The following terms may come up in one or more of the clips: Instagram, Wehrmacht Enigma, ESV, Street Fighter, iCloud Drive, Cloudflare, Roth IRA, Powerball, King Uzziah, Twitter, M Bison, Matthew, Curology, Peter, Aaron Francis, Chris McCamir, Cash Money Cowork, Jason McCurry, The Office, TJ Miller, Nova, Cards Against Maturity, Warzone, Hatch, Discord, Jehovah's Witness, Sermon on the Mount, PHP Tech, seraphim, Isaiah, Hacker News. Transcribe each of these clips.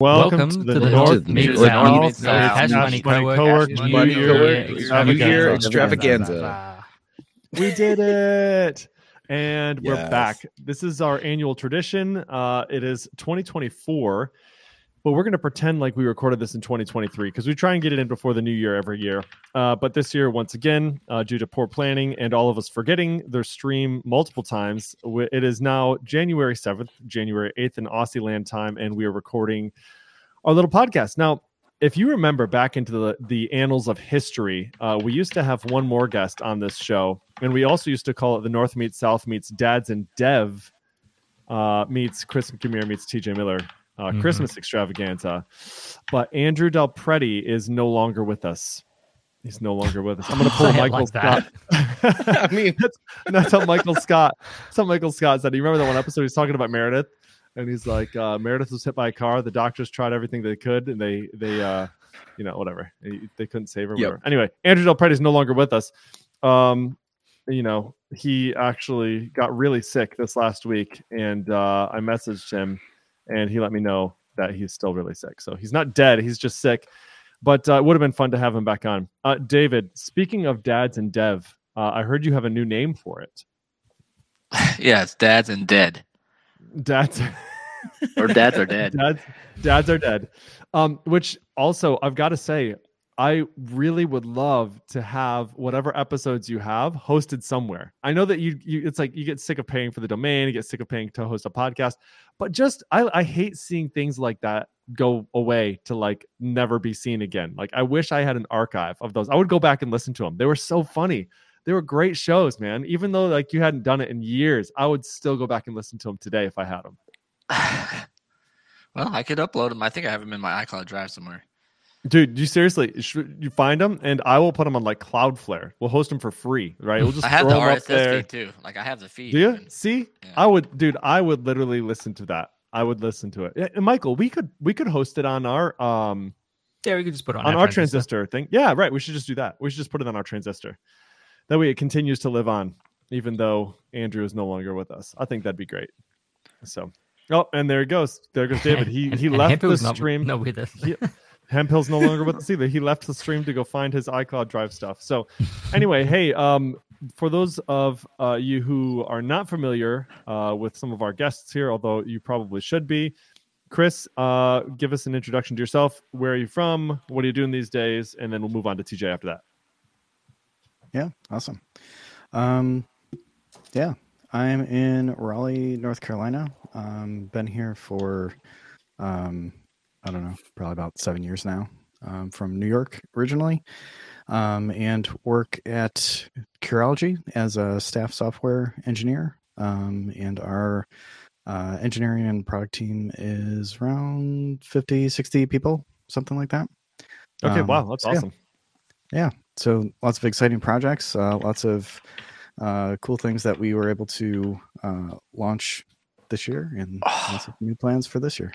Welcome to the North Meets South Cash Money Cowork New Year Extravaganza. We did it, and we're back. This is our annual tradition. It is 2024, but we're going to pretend like we recorded this in 2023 because we try and get it in before the new year every year. But this year, once again, due to poor planning and all of us forgetting their stream multiple times, it is now January 7th, January 8th in Aussie land time, and we are recording our little podcast. Now, if you remember back into the annals of history, we used to have one more guest on this show, and we also used to call it the North Meets South meets Dads and Dev meets Chris McCamir meets TJ Miller. Christmas extravaganza, but Andrew Delpreti is no longer with us. He's no longer with us. I'm going to pull Michael Scott. I mean, that's how Michael Scott. That's how Michael Scott said. You remember that one episode? He's talking about Meredith, and he's like, Meredith was hit by a car. The doctors tried everything they could, and they couldn't save her. Yep. Anyway, Andrew Delpreti is no longer with us. He actually got really sick this last week, and I messaged him. And he let me know that he's still really sick. So he's not dead. He's just sick. But it would have been fun to have him back on. David, speaking of Dads and Dev, I heard you have a new name for it. Yeah, it's Dads and Dead. Dads are dead. Dads are dead. Which also, I've got to say, I really would love to have whatever episodes you have hosted somewhere. I know that you it's like you get sick of paying for the domain, you get sick of paying to host a podcast, but just I hate seeing things like that go away to like never be seen again. Like I wish I had an archive of those. I would go back and listen to them. They were so funny. They were great shows, man. Even though like you hadn't done it in years, I would still go back and listen to them today if I had them. Well, I could upload them. I think I have them in my iCloud Drive somewhere. Dude, you seriously you find them, and I will put them on like Cloudflare. We'll host them for free, right? We'll just I have the RSS feed too. Like I have the feed. Do you? And, see? Yeah. I would literally listen to that. I would listen to it. And Michael, we could host it on our we could just put it on our transistor thing. Yeah, right. We should just do that. We should just put it on our transistor. That way it continues to live on, even though Andrew is no longer with us. I think that'd be great. So, oh, and there it goes. There goes David. He left the stream. No, with us. Hemphill's no longer with us either. He left the stream to go find his iCloud Drive stuff. So anyway, hey, for those of you who are not familiar with some of our guests here, although you probably should be, Chris, give us an introduction to yourself. Where are you from? What are you doing these days? And then we'll move on to TJ after that. Yeah, awesome. Yeah, I'm in Raleigh, North Carolina. Been here for... I don't know, probably about 7 years now, from New York originally, and work at Curology as a staff software engineer. And our engineering and product team is around 50, 60 people, something like that. Okay, wow, that's awesome. Yeah, so lots of exciting projects, lots of cool things that we were able to launch this year, and lots of new plans for this year.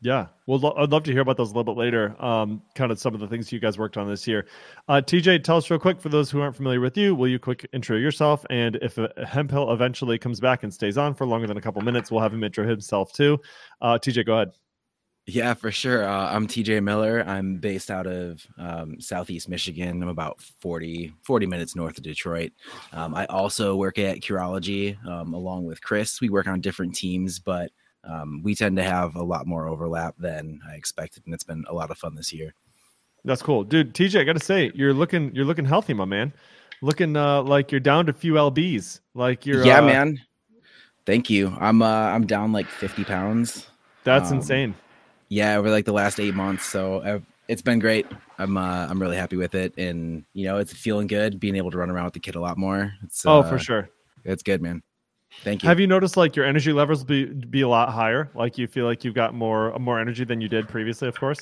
Yeah, well, I'd love to hear about those a little bit later, kind of some of the things you guys worked on this year. TJ, tell us real quick, for those who aren't familiar with you, will you quick intro yourself? And if Hemphill eventually comes back and stays on for longer than a couple minutes, we'll have him intro himself too. TJ, go ahead. Yeah, for sure. I'm TJ Miller. I'm based out of Southeast Michigan. I'm about 40 minutes north of Detroit. I also work at Curology along with Chris. We work on different teams, but we tend to have a lot more overlap than I expected, and it's been a lot of fun this year. That's cool, dude. TJ, I got to say, you're looking healthy, my man. Looking like you're down to a few lbs. Like you're man. Thank you. I'm down like 50 pounds. That's insane. Yeah, over like the last 8 months, so it's been great. I'm really happy with it, and you know, it's feeling good being able to run around with the kid a lot more. It's, for sure. It's good, man. Thank you. Have you noticed like your energy levels be a lot higher? Like you feel like you've got more energy than you did previously, of course?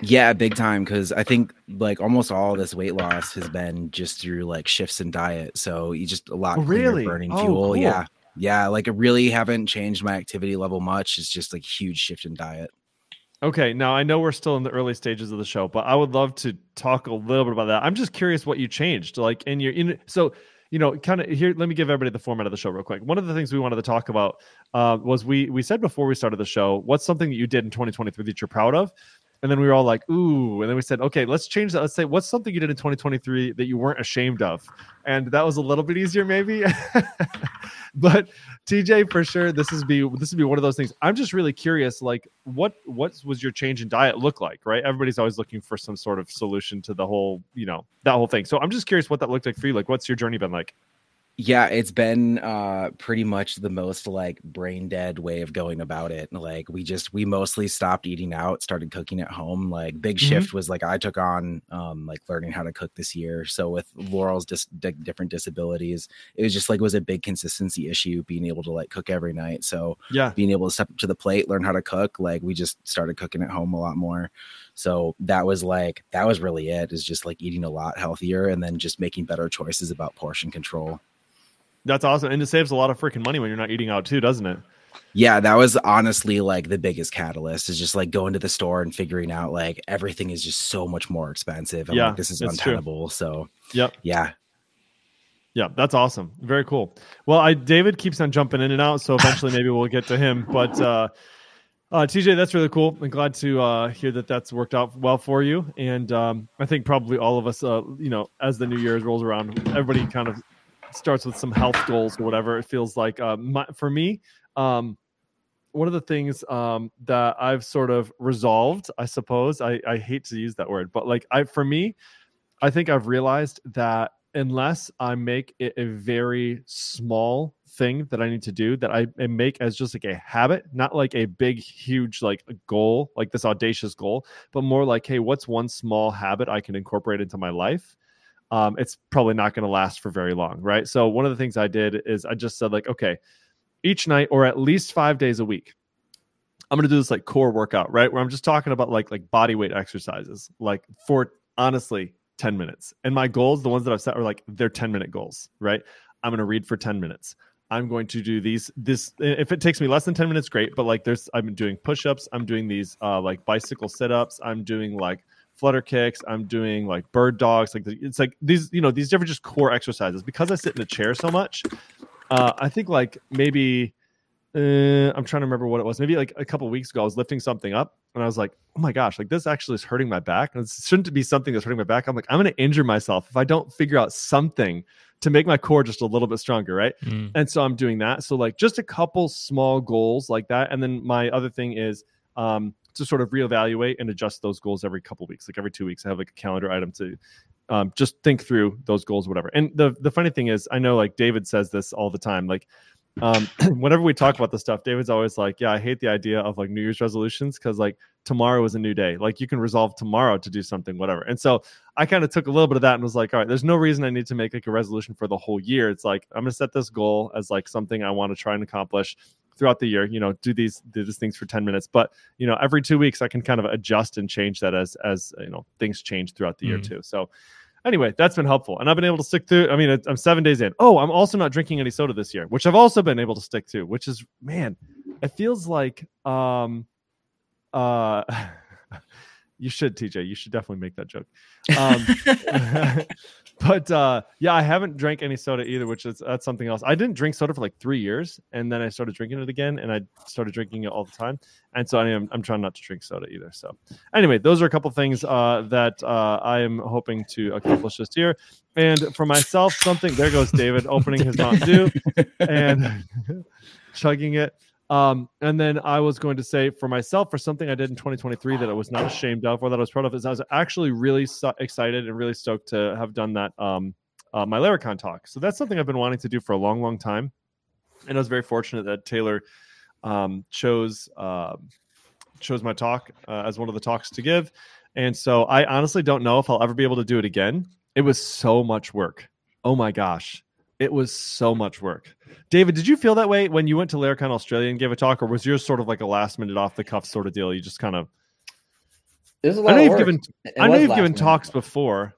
Yeah, big time. Because I think like almost all this weight loss has been just through like shifts in diet. So you just a lot really burning fuel. Cool. Yeah. Yeah. Like I really haven't changed my activity level much. It's just like huge shift in diet. Okay. Now I know we're still in the early stages of the show, but I would love to talk a little bit about that. I'm just curious what you changed. Like in your, so you know, kind of here, let me give everybody the format of the show real quick. One of the things we wanted to talk about was we said before we started the show, what's something that you did in 2023 that you're proud of? And then we were all like, ooh. And then we said, okay, let's change that. Let's say, what's something you did in 2023 that you weren't ashamed of? And that was a little bit easier maybe. But TJ, for sure, this would be one of those things. I'm just really curious, like what was your change in diet look like, right? Everybody's always looking for some sort of solution to the whole, you know, that whole thing. So I'm just curious what that looked like for you. Like, what's your journey been like? Yeah, it's been pretty much the most like brain dead way of going about it. Like we mostly stopped eating out, started cooking at home. Like big shift was like I took on like learning how to cook this year. So with Laurel's different disabilities, it was just like was a big consistency issue being able to like cook every night. So yeah, being able to step up to the plate, learn how to cook. Like we just started cooking at home a lot more. So that was really it, is just like eating a lot healthier and then just making better choices about portion control. That's awesome. And it saves a lot of freaking money when you're not eating out too, doesn't it? Yeah, that was honestly like the biggest catalyst, is just like going to the store and figuring out like everything is just so much more expensive. And yeah, like, this is untenable. True. So yep. Yeah. Yeah, that's awesome. Very cool. Well, David keeps on jumping in and out, so eventually maybe we'll get to him. But TJ, that's really cool. I'm glad to hear that that's worked out well for you. And I think probably all of us, you know, as the new year rolls around, everybody kind of starts with some health goals or whatever it feels like. For me, one of the things that I've sort of resolved, I suppose, I hate to use that word, but like I think I've realized that unless I make it a very small thing that I need to do, that I make as just like a habit, not like a big, huge, like a goal, like this audacious goal, but more like, hey, what's one small habit I can incorporate into my life? It's probably not going to last for very long, right? So one of the things I did is I just said like, okay, each night or at least 5 days a week, I'm going to do this like core workout, right? Where I'm just talking about like body weight exercises, like for honestly 10 minutes. And my goals, the ones that I've set are like, they're 10-minute goals, right? I'm going to read for 10 minutes. I'm going to do this, if it takes me less than 10 minutes, great. But like I'm doing push-ups. I'm doing these like bicycle sit-ups. I'm doing like flutter kicks. I'm doing like bird dogs. Like it's like these, you know, these different just core exercises. Because I sit in a chair so much, I think like maybe I'm trying to remember what it was. Maybe like a couple of weeks ago, I was lifting something up and I was like, oh my gosh, like this actually is hurting my back. And it shouldn't be something that's hurting my back. I'm like, I'm going to injure myself if I don't figure out something to make my core just a little bit stronger, right? And so I'm doing that. So like just a couple small goals like that. And then my other thing is, to sort of reevaluate and adjust those goals every couple of weeks, like every 2 weeks, I have like a calendar item to just think through those goals, whatever. And the funny thing is, I know like David says this all the time, like whenever we talk about this stuff, David's always like, yeah, I hate the idea of like New Year's resolutions, because like tomorrow is a new day. Like you can resolve tomorrow to do something, whatever. And so I kind of took a little bit of that and was like, all right, there's no reason I need to make like a resolution for the whole year. It's like, I'm going to set this goal as like something I want to try and accomplish throughout the year, you know, do these things for 10 minutes, but you know, every 2 weeks I can kind of adjust and change that as you know, things change throughout the year too. So anyway, that's been helpful. And I've been able to stick through, I mean, I'm 7 days in. Oh, I'm also not drinking any soda this year, which I've also been able to stick to, which is, man, it feels like, you should, TJ, you should definitely make that joke. But yeah, I haven't drank any soda either, which is that's something else. I didn't drink soda for like 3 years, and then I started drinking it again, and I started drinking it all the time. And so I'm trying not to drink soda either. So anyway, those are a couple things that I am hoping to accomplish this year. And for myself, something, there goes David opening his Mountain Dew and chugging it. And then I was going to say for myself, for something I did in 2023 that I was not ashamed of or that I was proud of, is I was actually really excited and really stoked to have done that, my Laracon talk. So that's something I've been wanting to do for a long, long time. And I was very fortunate that Taylor, chose my talk, as one of the talks to give. And so I honestly don't know if I'll ever be able to do it again. It was so much work. Oh my gosh. It was so much work. David, did you feel that way when you went to Laracon Australia and gave a talk, or was yours sort of like a last minute off the cuff sort of deal? You just kind of, I know you've given talks before.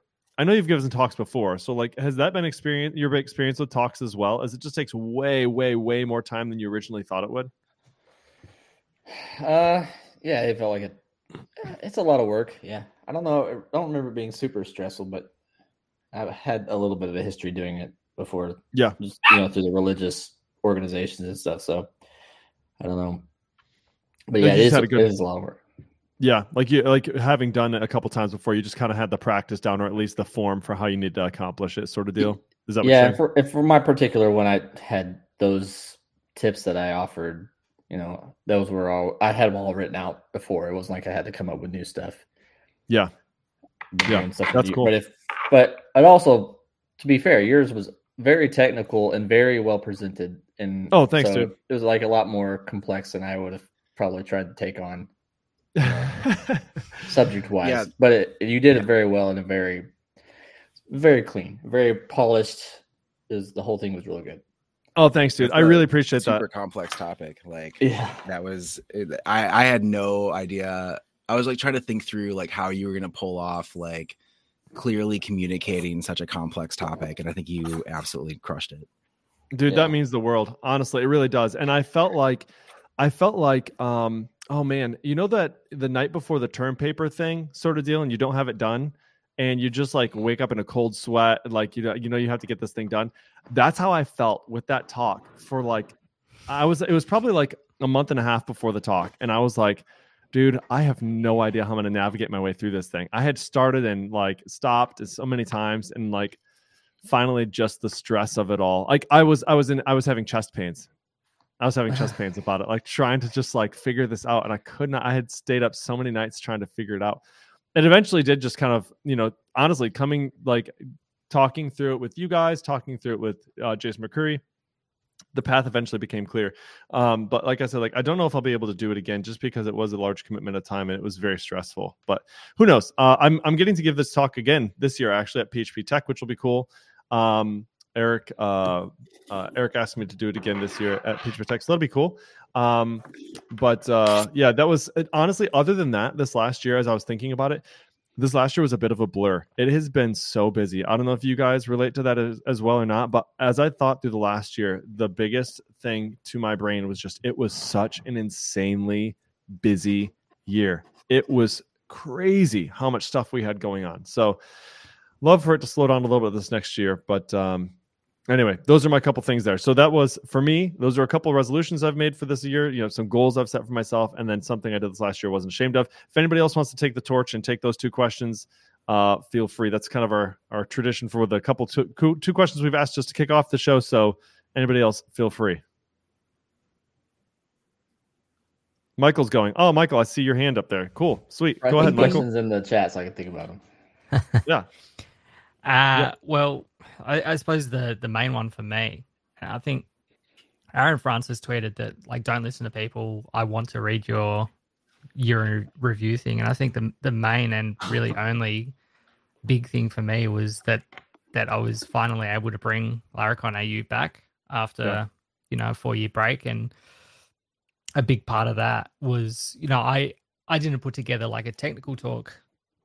So like, has that been your experience with talks as well? As it just takes way, way, way more time than you originally thought it would? Yeah, it felt like it. It's a lot of work. Yeah. I don't know. I don't remember being super stressful, but I've had a little bit of a history doing it before. Yeah. Just, you know, through the religious organizations and stuff. So I don't know. But yeah, it is a lot of work. Yeah, like having done it a couple times before, you just kind of had the practice down, or at least the form for how you need to accomplish it, sort of deal. Is that what you're saying? For my particular one, I had those tips that I offered. You know, those were all, I had them all written out before. It wasn't like I had to come up with new stuff. Yeah, that's cool. But it also, to be fair, yours was very technical and very well presented. And thanks, dude. It was like a lot more complex than I would have probably tried to take on. Subject wise, yeah. But you did it very well and a very, very clean, very polished. The whole thing was really good. Oh, thanks, dude. I really appreciate that. Super complex topic. Like, yeah. That was. I had no idea. I was like trying to think through like how you were gonna pull off like clearly communicating such a complex topic, and I think you absolutely crushed it, dude. Yeah. That means the world. Honestly, it really does. And I felt like. Oh man, you know that the night before the term paper thing sort of deal and you don't have it done and you just like wake up in a cold sweat and like, you know, you have to get this thing done. That's how I felt with that talk for like, it was probably like a month and a half before the talk. And I was like, dude, I have no idea how I'm going to navigate my way through this thing. I had started and like stopped so many times and like finally just the stress of it all. Like I was having chest pains. I was having chest pains about it, like trying to just like figure this out. And I could not, I had stayed up so many nights trying to figure it out. It eventually did just kind of, you know, honestly coming, like talking through it with you guys, talking through it with Jason McCurry, the path eventually became clear. But like I said, like, I don't know if I'll be able to do it again just because it was a large commitment of time and it was very stressful, but who knows? I'm getting to give this talk again this year, actually at PHP Tech, which will be cool. Eric asked me to do it again this year at PHP Tech, so that'll be cool. But that was honestly, other than that, this last year, as I was thinking about it, this last year was a bit of a blur. It has been so busy. I don't know if you guys relate to that as well or not, but as I thought through the last year, the biggest thing to my brain was just, it was such an insanely busy year. It was crazy how much stuff we had going on. So love for it to slow down a little bit this next year, but anyway, those are my couple things there. So that was, for me, those are a couple of resolutions I've made for this year, you know, some goals I've set for myself, and then something I did this last year I wasn't ashamed of. If anybody else wants to take the torch and take those two questions, feel free. That's kind of our tradition for the couple two questions we've asked just to kick off the show. So anybody else, feel free. Michael's going. Oh, Michael, I see your hand up there. Cool. Sweet. Go ahead, Michael. Questions in the chat so I can think about them. Yeah. Well, I suppose the main one for me, I think Aaron Francis tweeted that, like, don't listen to people. I want to read your year review thing. And I think the main and really only big thing for me was that I was finally able to bring Laracon AU back after, you know, a 4-year break. And a big part of that was, you know, I didn't put together like a technical talk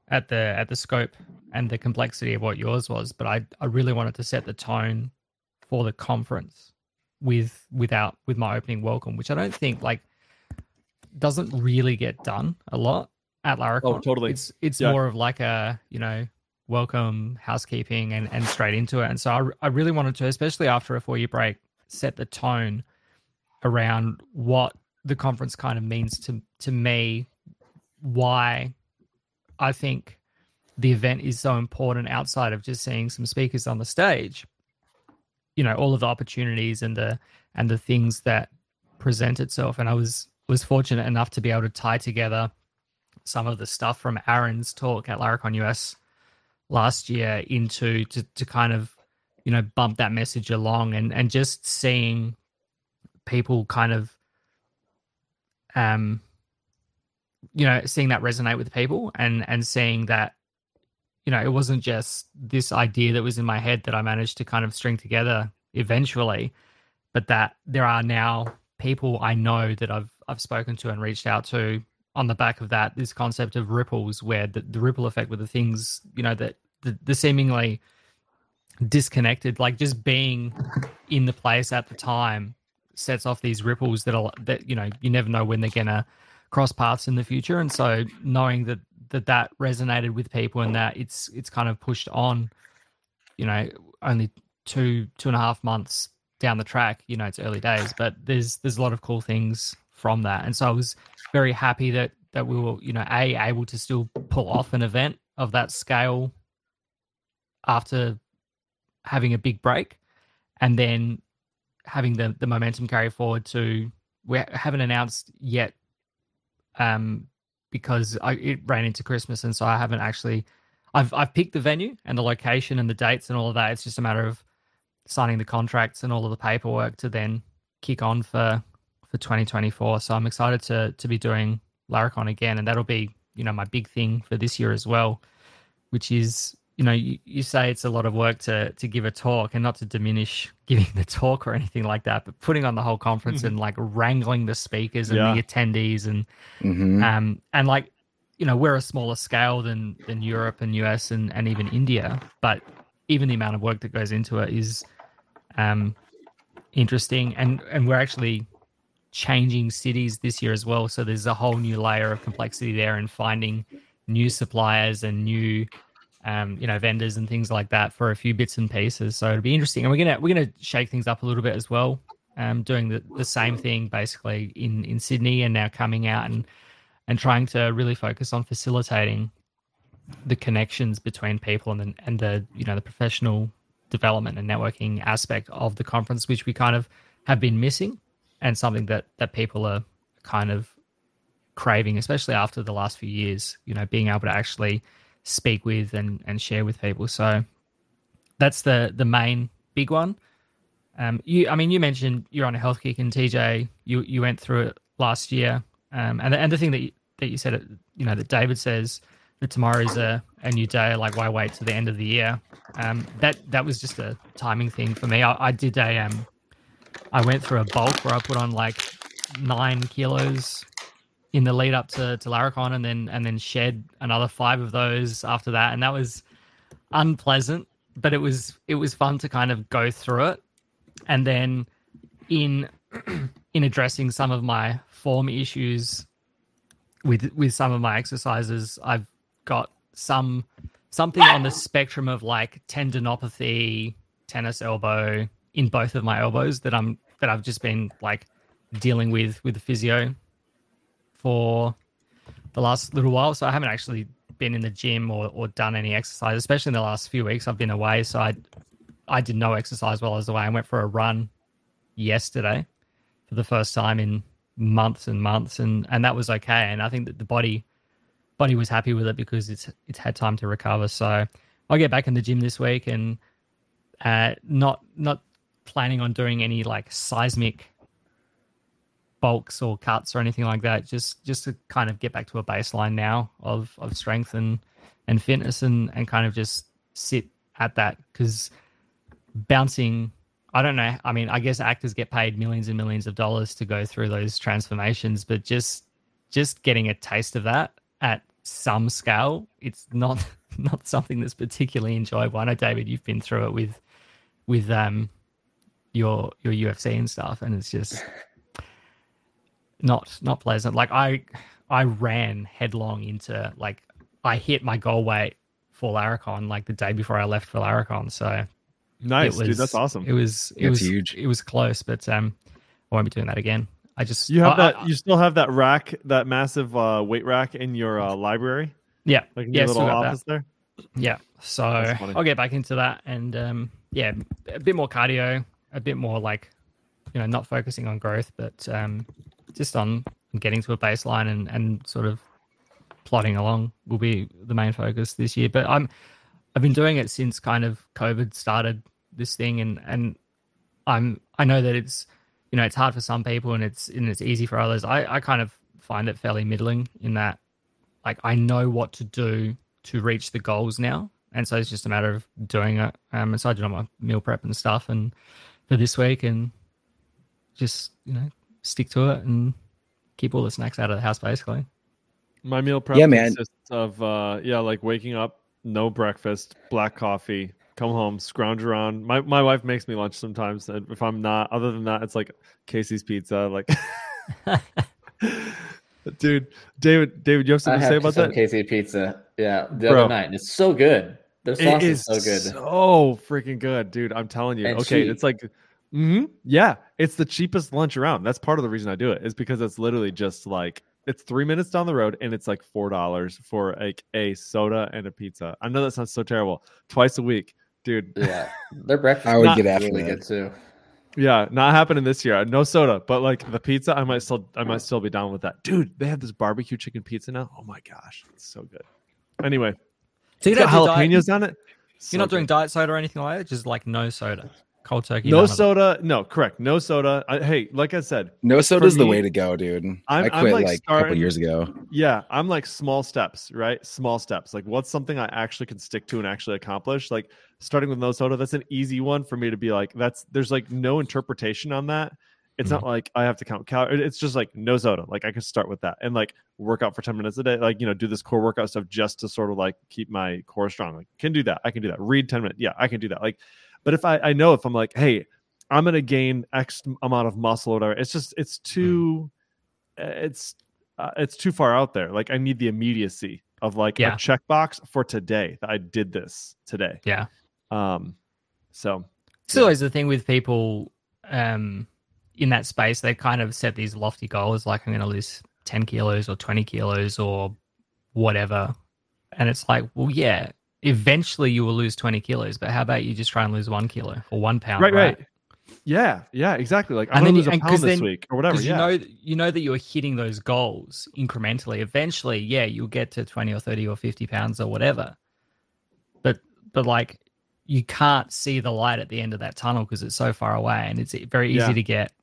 at the scope and the complexity of what yours was, but I really wanted to set the tone for the conference with my opening welcome, which I don't think like doesn't really get done a lot at Laracon. Oh, totally. It's more of like a, you know, welcome, housekeeping and straight into it. And so I really wanted to, especially after a 4-year break, set the tone around what the conference kind of means to me, why I think the event is so important outside of just seeing some speakers on the stage. You know, all of the opportunities and the things that present itself. And I was fortunate enough to be able to tie together some of the stuff from Aaron's talk at Laracon US last year into to kind of, you know, bump that message along and just seeing people kind of you know, seeing that resonate with people and seeing that, you know, it wasn't just this idea that was in my head that I managed to kind of string together eventually, but that there are now people I know that I've spoken to and reached out to on the back of that, this concept of ripples, where the ripple effect with the things, you know, that the seemingly disconnected, like just being in the place at the time sets off these ripples that, you know, you never know when they're going to cross paths in the future. And so knowing that resonated with people and that it's kind of pushed on, you know, only 2.5 months down the track. You know, it's early days, but there's a lot of cool things from that. And so I was very happy that we were, you know, able to still pull off an event of that scale after having a big break, and then having the momentum carry forward to, we haven't announced yet because it ran into Christmas, and so I haven't actually, I've picked the venue and the location and the dates and all of that. It's just a matter of signing the contracts and all of the paperwork to then kick on for 2024. So I'm excited to be doing Laracon again, and that'll be, you know, my big thing for this year as well, which is, you know, you say it's a lot of work to give a talk, and not to diminish giving the talk or anything like that, but putting on the whole conference and like wrangling the speakers and the attendees and like, you know, we're a smaller scale than Europe and US and even India, but even the amount of work that goes into it is interesting. And we're actually changing cities this year as well. So there's a whole new layer of complexity there, and finding new suppliers and new you know, vendors and things like that for a few bits and pieces. So it'll be interesting. And we're gonna shake things up a little bit as well. Doing the same thing basically in Sydney, and now coming out and trying to really focus on facilitating the connections between people and the you know, the professional development and networking aspect of the conference, which we kind of have been missing, and something that people are kind of craving, especially after the last few years, you know, being able to actually speak with and share with people. So that's the main big one. You mentioned you're on a health kick, and TJ, you went through it last year. And the thing that you said, you know, that David says, that tomorrow is a new day, like why wait till the end of the year? That was just a timing thing for me. I did I went through a bulk where I put on like 9 kilos in the lead up to Laracon, and then shed another 5 of those after that, and that was unpleasant, but it was fun to kind of go through it. And then in addressing some of my form issues with some of my exercises, I've got something on the spectrum of like tendinopathy, tennis elbow in both of my elbows that I've just been like dealing with the physio for the last little while. So I haven't actually been in the gym or done any exercise, especially in the last few weeks. I've been away, so I did no exercise while I was away. I went for a run yesterday for the first time in months and months, and that was okay. And I think that the body was happy with it because it's had time to recover. So I'll get back in the gym this week, and not planning on doing any like seismic bulks or cuts or anything like that, just to kind of get back to a baseline now of strength and fitness, and kind of just sit at that, because bouncing, I don't know, I mean, I guess actors get paid millions and millions of dollars to go through those transformations, but just getting a taste of that at some scale, it's not something that's particularly enjoyable. I know, David, you've been through it with your UFC and stuff, and it's just not pleasant. Like I ran headlong into, like, I hit my goal weight for Laracon like the day before I left for Laracon. So nice, it was, dude, that's awesome. It was huge. It was close, but I won't be doing that again. I just you still have that rack, that massive weight rack in your library. Yeah, like in your little office there. Yeah, so I'll get back into that, and a bit more cardio, a bit more like, you know, not focusing on growth, but just on getting to a baseline and sort of plodding along will be the main focus this year. But I've been doing it since kind of COVID started this thing, and I know that it's, you know, it's hard for some people and it's easy for others. I kind of find it fairly middling, in that like I know what to do to reach the goals now, and so it's just a matter of doing it. And so I did all my meal prep and stuff and for this week, and just, you know, stick to it and keep all the snacks out of the house, basically. My meal prep consists of like waking up, no breakfast, black coffee, come home, scrounge around. My wife makes me lunch sometimes, and if I'm not, other than that, it's like Casey's Pizza, like dude, David, you have something to say about that? Casey's Pizza, yeah, the other night, and it's so good. Their sauce is so good. So freaking good, dude. I'm telling you. And okay, cheap. It's like, yeah, it's the cheapest lunch around. That's part of the reason I do it, is because it's literally just like, it's 3 minutes down the road and it's like $4 for like a soda and a pizza. I know that sounds so terrible. Twice a week, dude. Yeah, their breakfast I would get actually good too. Yeah, not happening this year. No soda, but like the pizza, I might still be down with that. Dude, they have this barbecue chicken pizza now. Oh my gosh, it's so good. Anyway, so you don't do jalapenos diet on it. You're not doing diet soda or anything like that. Just like no soda, cold turkey. No soda. No, correct. No soda. Hey, like I said, no soda is the way to go, dude. I quit a couple years ago. Yeah, I'm like small steps, right? Small steps. Like, what's something I actually can stick to and actually accomplish? Like, starting with no soda, that's an easy one for me to be like, there's like no interpretation on that. It's not like I have to count calories. It's just like no soda. Like I can start with that and like work out for 10 minutes a day. Like, you know, do this core workout stuff just to sort of like keep my core strong. Like can do that. I can do that. Read 10 minutes. Yeah, I can do that. Like, but if I know if I'm like, hey, I'm going to gain X amount of muscle or whatever. It's just, it's too far out there. Like I need the immediacy of like a checkbox for today that I did this today. Yeah. So it's always the thing with people in that space, they kind of set these lofty goals like I'm going to lose 10 kilos or 20 kilos or whatever. And it's like, well, yeah, eventually you will lose 20 kilos, but how about you just try and lose 1 kilo or 1 pound? Right. Yeah, exactly. Like I'm going to lose a pound this week or whatever. Yeah. You know that you're hitting those goals incrementally. Eventually, yeah, you'll get to 20 or 30 or 50 pounds or whatever. But like you can't see the light at the end of that tunnel because it's so far away, and it's very easy to get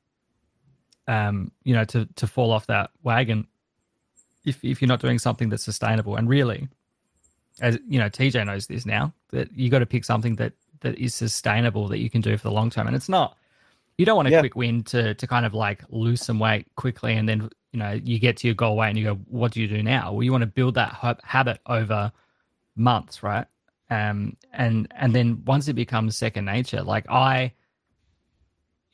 to fall off that wagon if you're not doing something that's sustainable. And really, as you know, TJ knows this now, that you got to pick something that is sustainable that you can do for the long term. And it's not, you don't want a quick win to kind of like lose some weight quickly and then, you know, you get to your goal weight and you go, what do you do now? Well, you want to build that habit over months, right? And then once it becomes second nature, like I've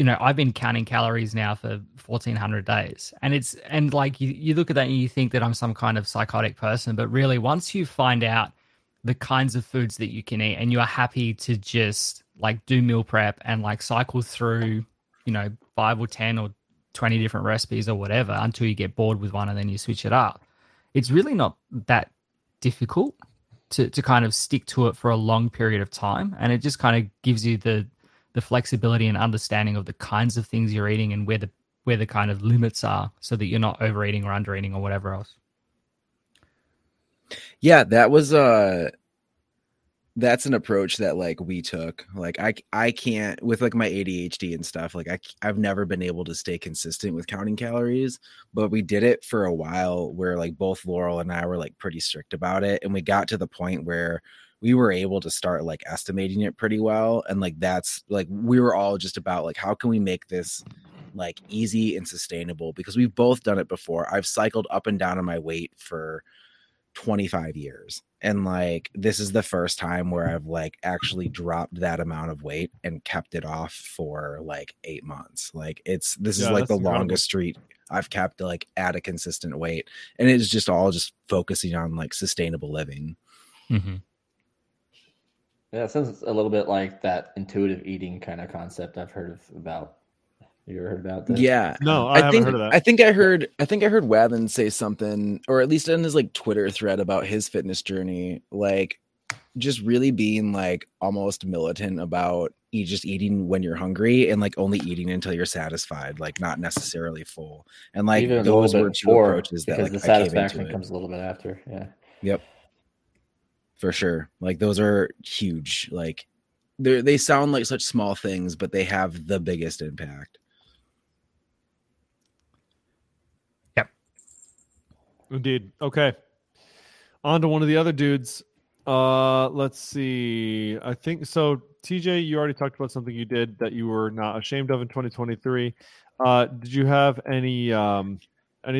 been counting calories now for 1400 days, and it's, and like you look at that and you think that I'm some kind of psychotic person, but really once you find out the kinds of foods that you can eat and you are happy to just like do meal prep and like cycle through, you know, 5 or 10 or 20 different recipes or whatever until you get bored with one and then you switch it up. It's really not that difficult to kind of stick to it for a long period of time. And it just kind of gives you the flexibility and understanding of the kinds of things you're eating and where the kind of limits are so that you're not overeating or undereating or whatever else. Yeah, that was that's an approach that like we took. Like I can't with like my ADHD and stuff, like I've never been able to stay consistent with counting calories, but we did it for a while where like both Laurel and I were like pretty strict about it. And we got to the point where we were able to start like estimating it pretty well. And like, that's like, we were all just about like, how can we make this like easy and sustainable? Because we've both done it before. I've cycled up and down on my weight for 25 years. And like, this is the first time where I've like actually dropped that amount of weight and kept it off for like 8 months. Like this is like the longest streak I've kept like at a consistent weight. And it's just all just focusing on like sustainable living. Mm-hmm. Yeah, it sounds a little bit like that intuitive eating kind of concept I've heard about. You ever heard about that? Yeah. No, I haven't heard of that. I think I heard Wavin say something, or at least in his like Twitter thread about his fitness journey, like just really being like almost militant about you just eating when you're hungry and like only eating until you're satisfied, like not necessarily full. And like even those were two approaches that like the satisfaction comes a little bit after. Yeah. Yep. For sure. Like those are huge. Like they sound like such small things, but they have the biggest impact. Yep. Indeed. Okay. On to one of the other dudes. Let's see. I think so. TJ, you already talked about something you did that you were not ashamed of in 2023. Did you have any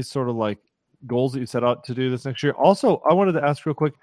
sort of like goals that you set out to do this next year? Also, I wanted to ask real quick,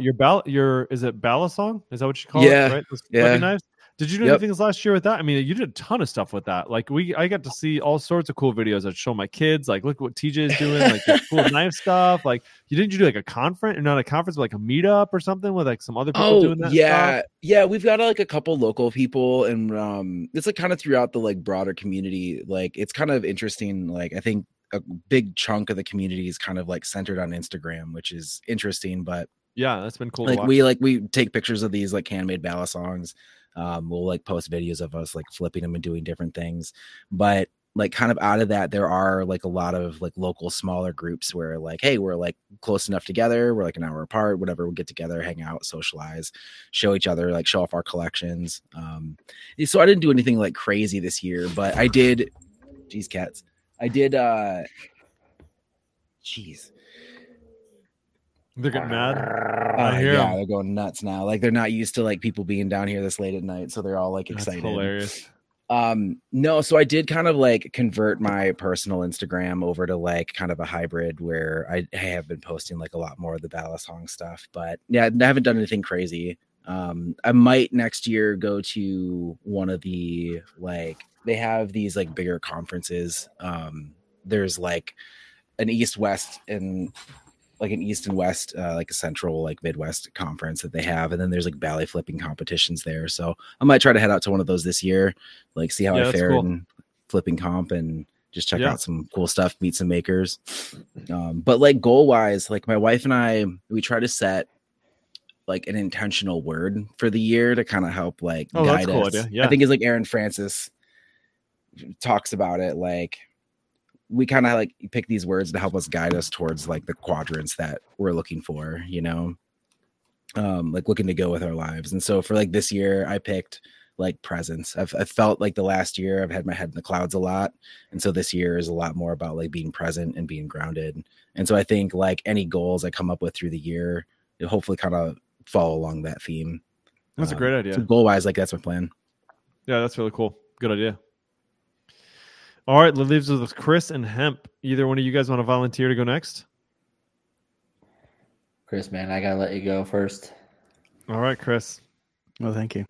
your ballot, is it balisong? Is that what you call it? Right? Those, yeah. Knives? Did you do anything this last year with that? I mean, you did a ton of stuff with that. Like I got to see all sorts of cool videos. I'd show my kids, like, look what TJ is doing, like the cool knife stuff. Like, you do like a conference, or not a conference, but like a meetup or something with like some other people doing that stuff? Yeah, we've got like a couple local people, and it's like kind of throughout the like broader community. Like, it's kind of interesting. Like, I think a big chunk of the community is kind of like centered on Instagram, which is interesting, but yeah, that's been cool. Like we take pictures of these like handmade ballad songs. We'll like post videos of us like flipping them and doing different things. But like kind of out of that, there are like a lot of like local smaller groups where like, hey, we're like close enough together. We're like an hour apart, whatever. We'll get together, hang out, socialize, show each other, like show off our collections. So I didn't do anything like crazy this year, but I did. Jeez, cats. I did. Jeez. They're getting mad. Yeah, they're going nuts now. Like, they're not used to like people being down here this late at night, so they're all like excited. That's hilarious. No, so I did kind of like convert my personal Instagram over to like kind of a hybrid where I have been posting like a lot more of the ballad song stuff. But yeah, I haven't done anything crazy. I might next year go to one of the like, they have these like bigger conferences. There's like an East-West and like an East and West, like a central, like Midwest conference that they have. And then there's like ballet flipping competitions there. So I might try to head out to one of those this year, like see how I fare in flipping comp and just check out some cool stuff, meet some makers. But like goal wise, like my wife and I, we try to set like an intentional word for the year to kind of help like guide us. I think it's like Aaron Francis talks about it. Like, we kind of like pick these words to help us guide us towards like the quadrants that we're looking for, you know, like looking to go with our lives. And so for like this year, I picked like presence. I felt like the last year I've had my head in the clouds a lot. And so this year is a lot more about like being present and being grounded. And so I think like any goals I come up with through the year, it'll hopefully kind of follow along that theme. That's a great idea. So goal wise, like that's my plan. Yeah, that's really cool. Good idea. All right, that leaves us with Chris and Hemp. Either one of you guys want to volunteer to go next? Chris, man, I got to let you go first. All right, Chris. Well, thank you.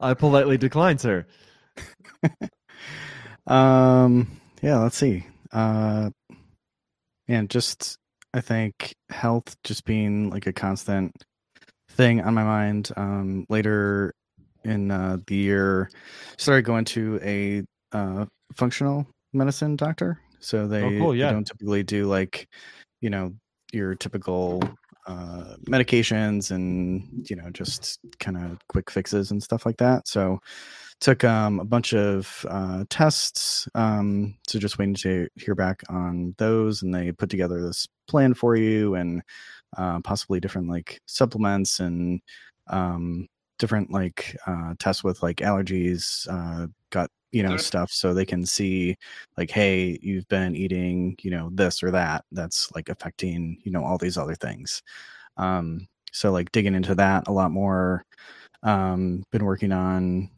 I politely decline, sir. Yeah, let's see. And just, I think health just being like a constant thing on my mind. Later in the year, started going to a functional medicine doctor. So they don't typically do like, you know, your typical medications and, you know, just kind of quick fixes and stuff like that. So took a bunch of tests. So just waiting to hear back on those. And they put together this plan for you and possibly different like supplements and different like tests with like allergies, gut, you know, stuff, so they can see like, hey, you've been eating, you know, this or that that's like affecting, you know, all these other things. So like digging into that a lot more. Been working on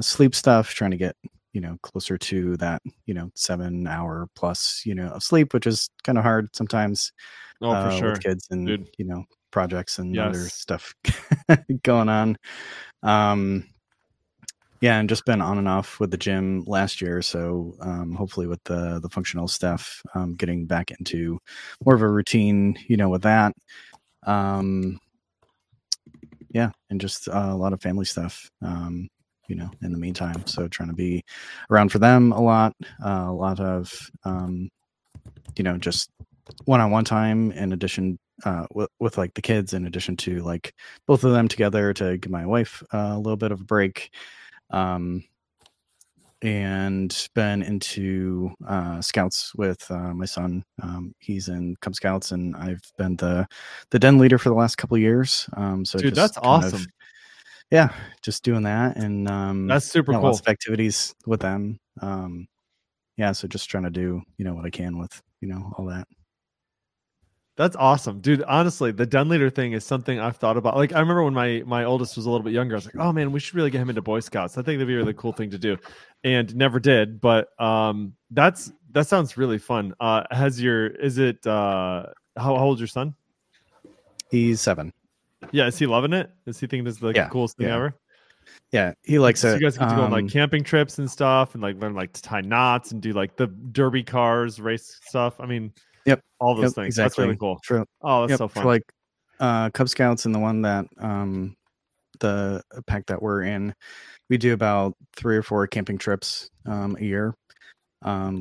sleep stuff, trying to get, you know, closer to that, you know, 7 hour plus, you know, of sleep, which is kind of hard sometimes. For sure. With kids and you know, projects and other stuff going on. Yeah, and just been on and off with the gym last year, so hopefully with the functional stuff, getting back into more of a routine, you know, with that. Yeah, and just a lot of family stuff, you know, in the meantime. So trying to be around for them a lot of, you know, just one-on-one time in addition with like the kids, in addition to like both of them together, to give my wife a little bit of a break. And been into scouts with my son. He's in Cub Scouts, and I've been the den leader for the last couple of years. So dude, that's awesome. Just doing that, and that's super cool. Lots of activities with them. So just trying to do, you know, what I can with, you know, all that. That's awesome, dude. Honestly, the den leader thing is something I've thought about. Like, I remember when my oldest was a little bit younger, I was like, oh man, we should really get him into Boy Scouts. I think that'd be a really cool thing to do, and never did. But that sounds really fun. How old's your son? He's 7. Yeah, is he loving it? Does he think this is the coolest thing ever? Yeah, he likes it. So you guys get to go on like camping trips and stuff, and like learn like to tie knots and do like the derby cars race stuff. I mean, all those things. Exactly. That's really cool. True. Oh, that's so fun. For like Cub Scouts and the one that the pack that we're in, we do about 3 or 4 camping trips a year,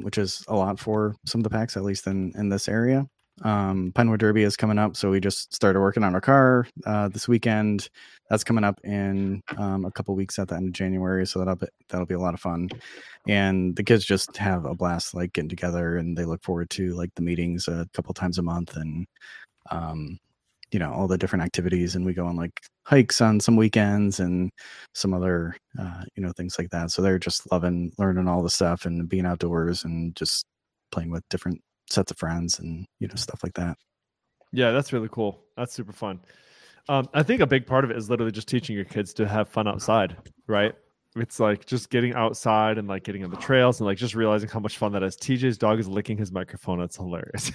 which is a lot for some of the packs, at least in this area. Pinewood Derby is coming up, so we just started working on our car this weekend. That's coming up in a couple weeks at the end of January, so that'll be a lot of fun. And the kids just have a blast, like getting together, and they look forward to like the meetings a couple times a month, and you know, all the different activities. And we go on like hikes on some weekends and some other you know, things like that. So they're just loving learning all the stuff and being outdoors and just playing with different sets of friends and, you know, stuff like that. Yeah, that's really cool. That's super fun. I think a big part of it is literally just teaching your kids to have fun outside, right? It's like just getting outside and like getting on the trails and like just realizing how much fun that is. TJ's dog is licking his microphone. That's hilarious.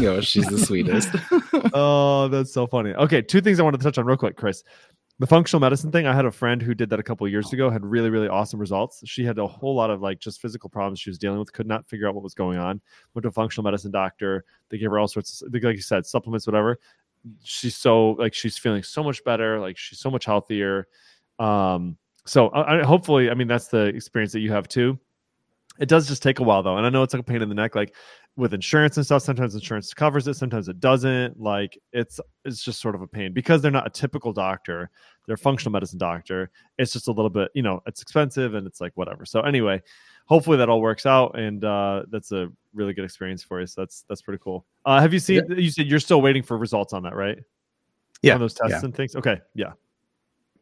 Yo, she's the sweetest. Oh, that's so funny. Okay, 2 things I wanted to touch on real quick, Chris. The functional medicine thing, I had a friend who did that a couple of years ago, had really, really awesome results. She had a whole lot of like just physical problems she was dealing with, could not figure out what was going on. Went to a functional medicine doctor. They gave her all sorts of, like you said, supplements, whatever. She's so like, she's feeling so much better. Like she's so much healthier. So hopefully, I mean, that's the experience that you have too. It does just take a while though. And I know it's like a pain in the neck, like with insurance and stuff. Sometimes insurance covers it, sometimes it doesn't. Like it's just sort of a pain because they're not a typical doctor. They're a functional medicine doctor. It's just a little bit, you know, it's expensive and it's like whatever. So anyway, hopefully that all works out. And that's a really good experience for you. So that's pretty cool. Have you seen, you said you're still waiting for results on that, right? Yeah. On those tests and things. Okay. Yeah.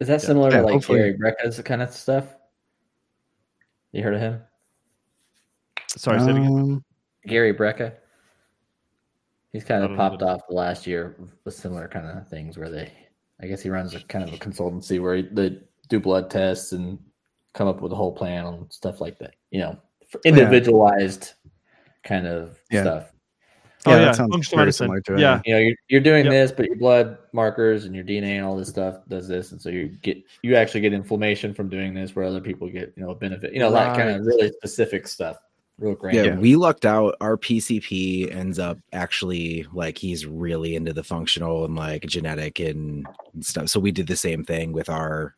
Is that similar to like Gary Brecka's kind of stuff? You heard of him? Sorry, say it again. Gary Brecka. He's kind of popped off the last year with similar kind of things where they, I guess he runs a kind of a consultancy where they do blood tests and come up with a whole plan and stuff like that. You know, for individualized kind of stuff. Yeah, that sounds very similar to it. Yeah. You know, you're doing this, but your blood markers and your DNA and all this stuff does this, and so you actually get inflammation from doing this, where other people get, you know, benefit. You know, that kind of really specific stuff. Real grand. Yeah, we lucked out. Our PCP ends up actually like he's really into the functional and like genetic and stuff. So we did the same thing with our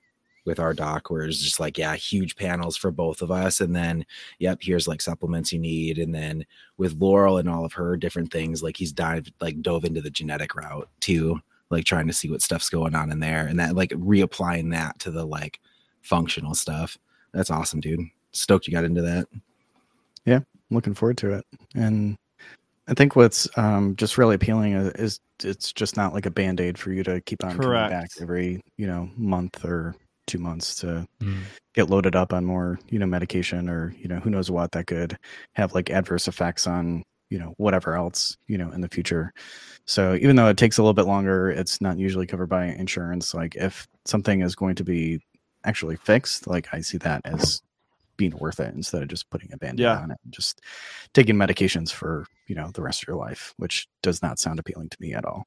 doc, where it's just like, huge panels for both of us. And then, here's like supplements you need. And then with Laurel and all of her different things, like he's dove into the genetic route too, like trying to see what stuff's going on in there. And that like reapplying that to the like functional stuff. That's awesome, dude. Stoked you got into that. Yeah, I'm looking forward to it. And I think what's just really appealing is it's just not like a Band-Aid for you to keep on coming back every, you know, month or 2 months to get loaded up on more, you know, medication or, you know, who knows what that could have like adverse effects on, you know, whatever else, you know, in the future. So even though it takes a little bit longer, it's not usually covered by insurance. Like if something is going to be actually fixed, like I see that as being worth it instead of just putting a Band-Aid on it and just taking medications for, you know, the rest of your life, which does not sound appealing to me at all.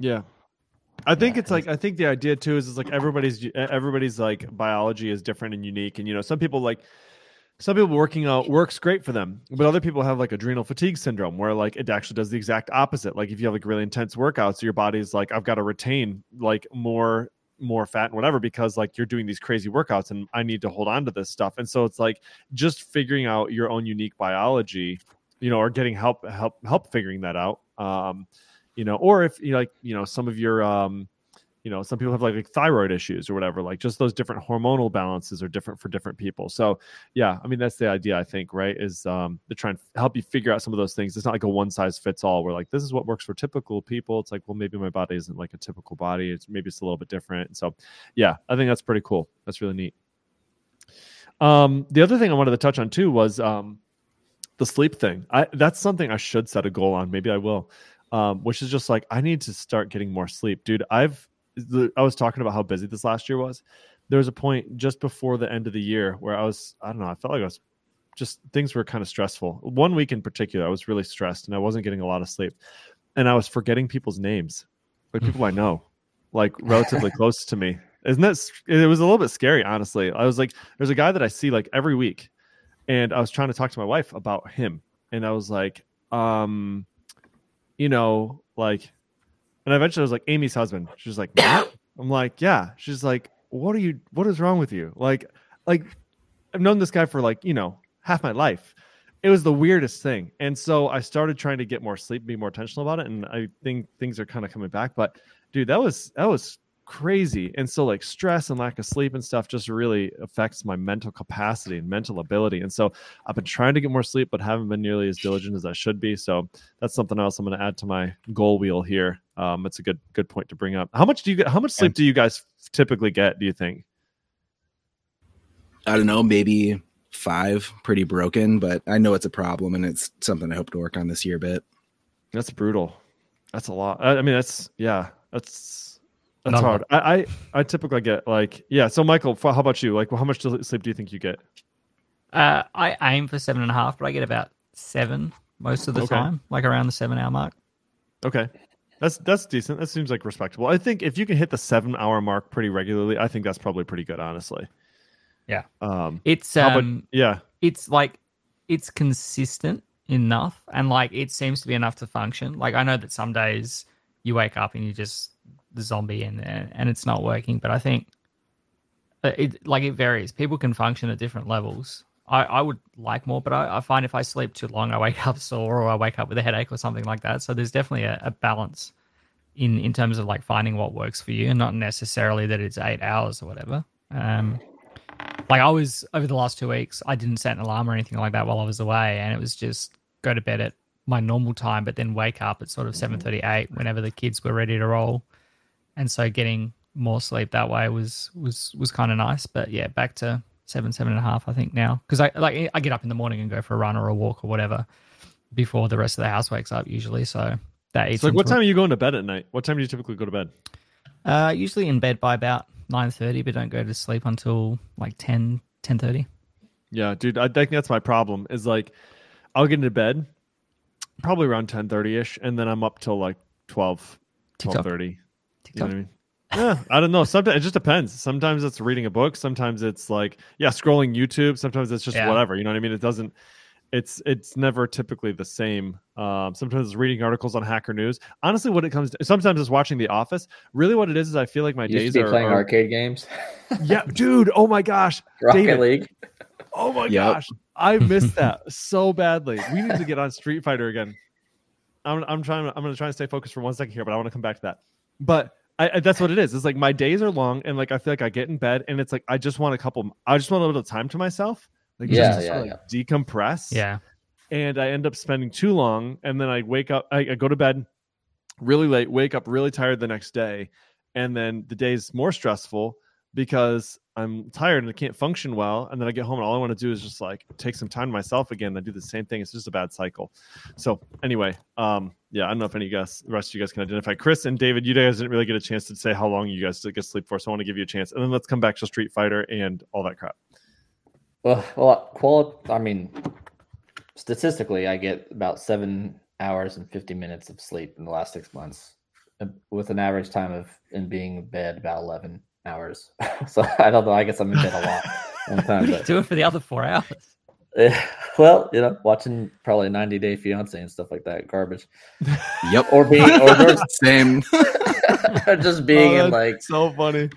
Yeah. I think it's like, I think the idea too is it's like everybody's like biology is different and unique. And, you know, some people working out works great for them, but other people have like adrenal fatigue syndrome where like it actually does the exact opposite. Like if you have like really intense workouts, your body's like, I've got to retain like more fat and whatever, because like you're doing these crazy workouts and I need to hold on to this stuff. And so it's like just figuring out your own unique biology, you know, or getting help figuring that out. You know, or if you like, you know, some of your, you know, some people have like thyroid issues or whatever, like just those different hormonal balances are different for different people. So yeah, I mean, that's the idea, I think, right, is to try and help you figure out some of those things. It's not like a one size fits all where like, this is what works for typical people. It's like, well, maybe my body isn't like a typical body. Maybe it's a little bit different. So yeah, I think that's pretty cool. That's really neat. The other thing I wanted to touch on too was the sleep thing. That's something I should set a goal on. Maybe I will. Which is just like, I need to start getting more sleep, dude. I was talking about how busy this last year was. There was a point just before the end of the year where I felt like I was just, things were kind of stressful. One week in particular, I was really stressed and I wasn't getting a lot of sleep, and I was forgetting people's names, like people I know. like relatively close to me. Isn't that, it was a little bit scary, honestly. I was like, there's a guy that I see like every week, and I was trying to talk to my wife about him. And I was like, you know, like, and eventually I was like, Amy's husband. She's like, what? I'm like, yeah. She's like, what is wrong with you? Like I've known this guy for like, you know, half my life. It was the weirdest thing. And so I started trying to get more sleep, be more intentional about it. And I think things are kind of coming back, but dude, that was crazy. And so like stress and lack of sleep and stuff just really affects my mental capacity and mental ability. And so I've been trying to get more sleep, but haven't been nearly as diligent as I should be. So that's something else I'm going to add to my goal wheel here. It's a good point to bring up. How much do you get? How much sleep do you guys typically get? Do you think? I don't know, maybe 5, pretty broken, but I know it's a problem and it's something I hope to work on this year a bit. That's brutal. That's a lot. I mean, that's hard. I typically get like, yeah. So Michael, how about you? Like, well, how much sleep do you think you get? I aim for 7.5, but I get about 7 most of the time, like around the 7-hour mark. Okay. That's decent. That seems like respectable. I think if you can hit the 7-hour mark pretty regularly, I think that's probably pretty good, honestly. Yeah. It's consistent enough. And like, it seems to be enough to function. Like, I know that some days you wake up and you just, the zombie in there and it's not working, but I think it varies. People can function at different levels. I would like more, but I find if I sleep too long I wake up sore, or I wake up with a headache or something like that. So there's definitely a balance in terms of like finding what works for you, and not necessarily that it's 8 hours or whatever. Like I was, over the last 2 weeks, I didn't set an alarm or anything like that while I was away, and it was just go to bed at my normal time but then wake up at sort of 7:38 whenever the kids were ready to roll. And so getting more sleep that way was kind of nice. But yeah, back to 7.5, I think now. Because I get up in the morning and go for a run or a walk or whatever before the rest of the house wakes up usually. So that is like, what time are you going to bed at night? What time do you typically go to bed? Usually in bed by about 9:30, but don't go to sleep until like 10:30. Yeah, dude, I think that's my problem is like I'll get into bed probably around 10:30ish, and then I'm up till like 12:30. TikTok. You know what I mean? Yeah, I don't know. Sometimes it just depends. Sometimes it's reading a book. Sometimes it's like, yeah, scrolling YouTube. Sometimes it's just whatever. You know what I mean? It doesn't. It's never typically the same. Sometimes it's reading articles on Hacker News. Honestly, what it comes to, sometimes it's watching The Office. Really, what it is I feel like my days are playing arcade games. Yeah, dude. Oh my gosh, Rocket League. Oh my gosh, I missed that so badly. We need to get on Street Fighter again. I'm gonna try and stay focused for 1 second here, but I want to come back to that. But that's what it is. It's like my days are long, and like I feel like I get in bed, and it's like I just want a little time to myself, like decompress. Yeah, and I end up spending too long, and then I wake up. I go to bed really late, wake up really tired the next day, and then the day's more stressful because I'm tired and I can't function well. And then I get home and all I want to do is just like take some time to myself again. I do the same thing. It's just a bad cycle. So anyway, I don't know if any guys, the rest of you guys can identify. Chris and David, you guys didn't really get a chance to say how long you guys did get sleep for. So I want to give you a chance, and then let's come back to Street Fighter and all that crap. Well, I mean, statistically, I get about 7 hours and 50 minutes of sleep in the last 6 months, with an average time of being in bed about 11 hours. So I don't know. I guess I'm in bed a lot. Sometimes, what are you doing for the other 4 hours? Well, you know, watching probably 90 Day Fiance and stuff like that. Garbage. Yep. Or same. Just being in like, so funny.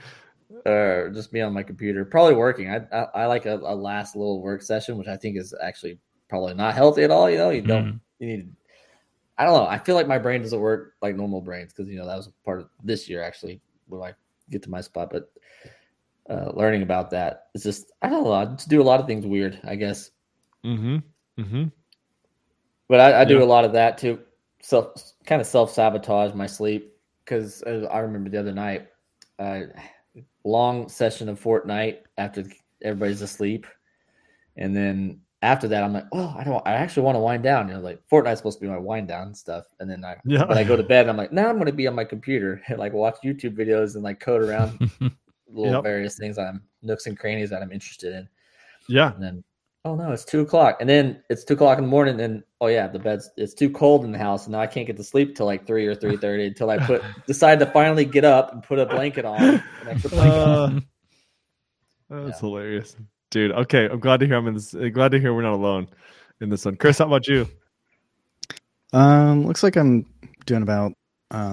Or just be on my computer, probably working. I like a last little work session, which I think is actually probably not healthy at all. You know, you need. I don't know. I feel like my brain doesn't work like normal brains because you know that was part of this year actually when I get to my spot, but learning about that, it's just I don't know. I just do a lot of things weird, I guess. But I do a lot of that too. So kind of self-sabotage my sleep because I remember the other night, long session of Fortnite after everybody's asleep, and then after that I'm like, oh, I actually want to wind down. You know, like Fortnite's supposed to be my wind down stuff, and then when I go to bed, and I'm like, now I'm going to be on my computer and like watch YouTube videos and like code around little various things I'm nooks and crannies that I'm interested in. Yeah, and then oh no, it's 2 o'clock. And then it's 2 o'clock in the morning. And oh yeah, the bed's, it's too cold in the house. And now I can't get to sleep till like 3 or 3:30 until I decide to finally get up and put a blanket on. An extra blanket on. That's hilarious, dude. Okay. I'm glad to hear glad to hear we're not alone in this one. Chris, how about you? Looks like I'm doing about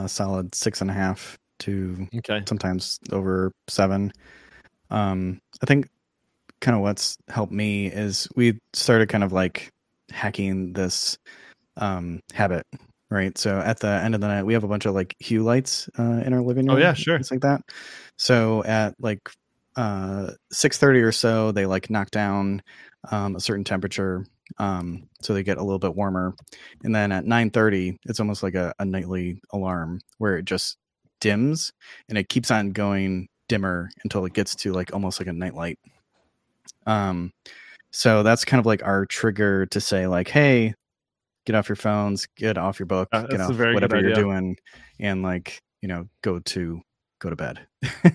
solid 6.5 to sometimes over 7. I think kind of what's helped me is we started kind of like hacking this habit, right? So at the end of the night, we have a bunch of like Hue lights in our living room. Oh yeah, sure. It's like that. So at like 6:30 or so, they like knock down a certain temperature, so they get a little bit warmer. And then at 9:30, it's almost like a nightly alarm where it just dims and it keeps on going dimmer until it gets to like almost like a nightlight. So that's kind of like our trigger to say like, hey, get off your phones, get off your book, get off whatever you're doing, and like, you know, go to bed.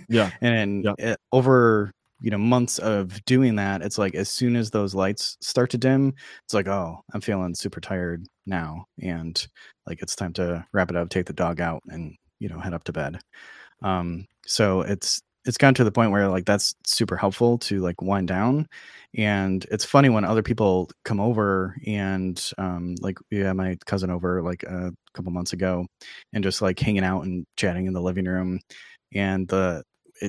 Yeah. And over, you know, months of doing that, it's like as soon as those lights start to dim, it's like, oh, I'm feeling super tired now, and like it's time to wrap it up, take the dog out, and, you know, head up to bed. So it's gotten to the point where like that's super helpful to like wind down. And it's funny when other people come over, and like we had my cousin over like a couple months ago, and just like hanging out and chatting in the living room, and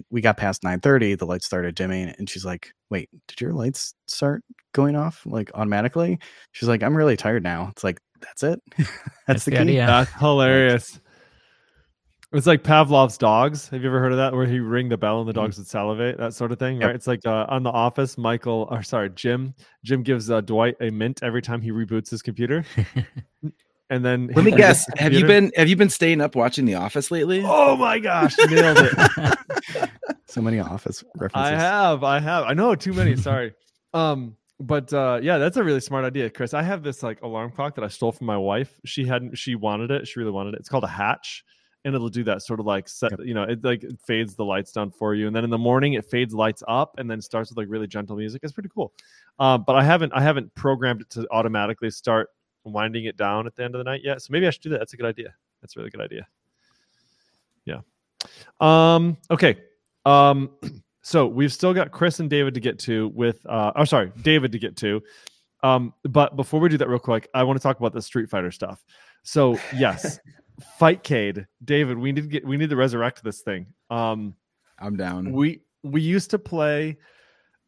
we got past 9:30, the lights started dimming, and she's like, wait, did your lights start going off like automatically? She's like, I'm really tired now. It's like, that's it. That's the key. Idea. That's hilarious. It's like Pavlov's dogs. Have you ever heard of that? Where he ring the bell and the dogs would salivate, that sort of thing, right? It's like on The Office, Jim gives Dwight a mint every time he reboots his computer. And then let me guess, have you been staying up watching The Office lately? Oh my gosh, nailed it! So many Office references. I have. I know, too many. Sorry. But yeah, that's a really smart idea, Chris. I have this like alarm clock that I stole from my wife. She wanted it. She really wanted it. It's called a Hatch. And it'll do that sort of like set, you know, it like fades the lights down for you, and then in the morning it fades lights up, and then starts with like really gentle music. It's pretty cool, but I haven't programmed it to automatically start winding it down at the end of the night yet. So maybe I should do that. That's a good idea. That's a really good idea. Yeah. Okay. So we've still got Chris and David to get to with. David to get to. But before we do that, real quick, I want to talk about the Street Fighter stuff. So yes. Fightcade, David, we need to resurrect this thing. I'm down. We used to play.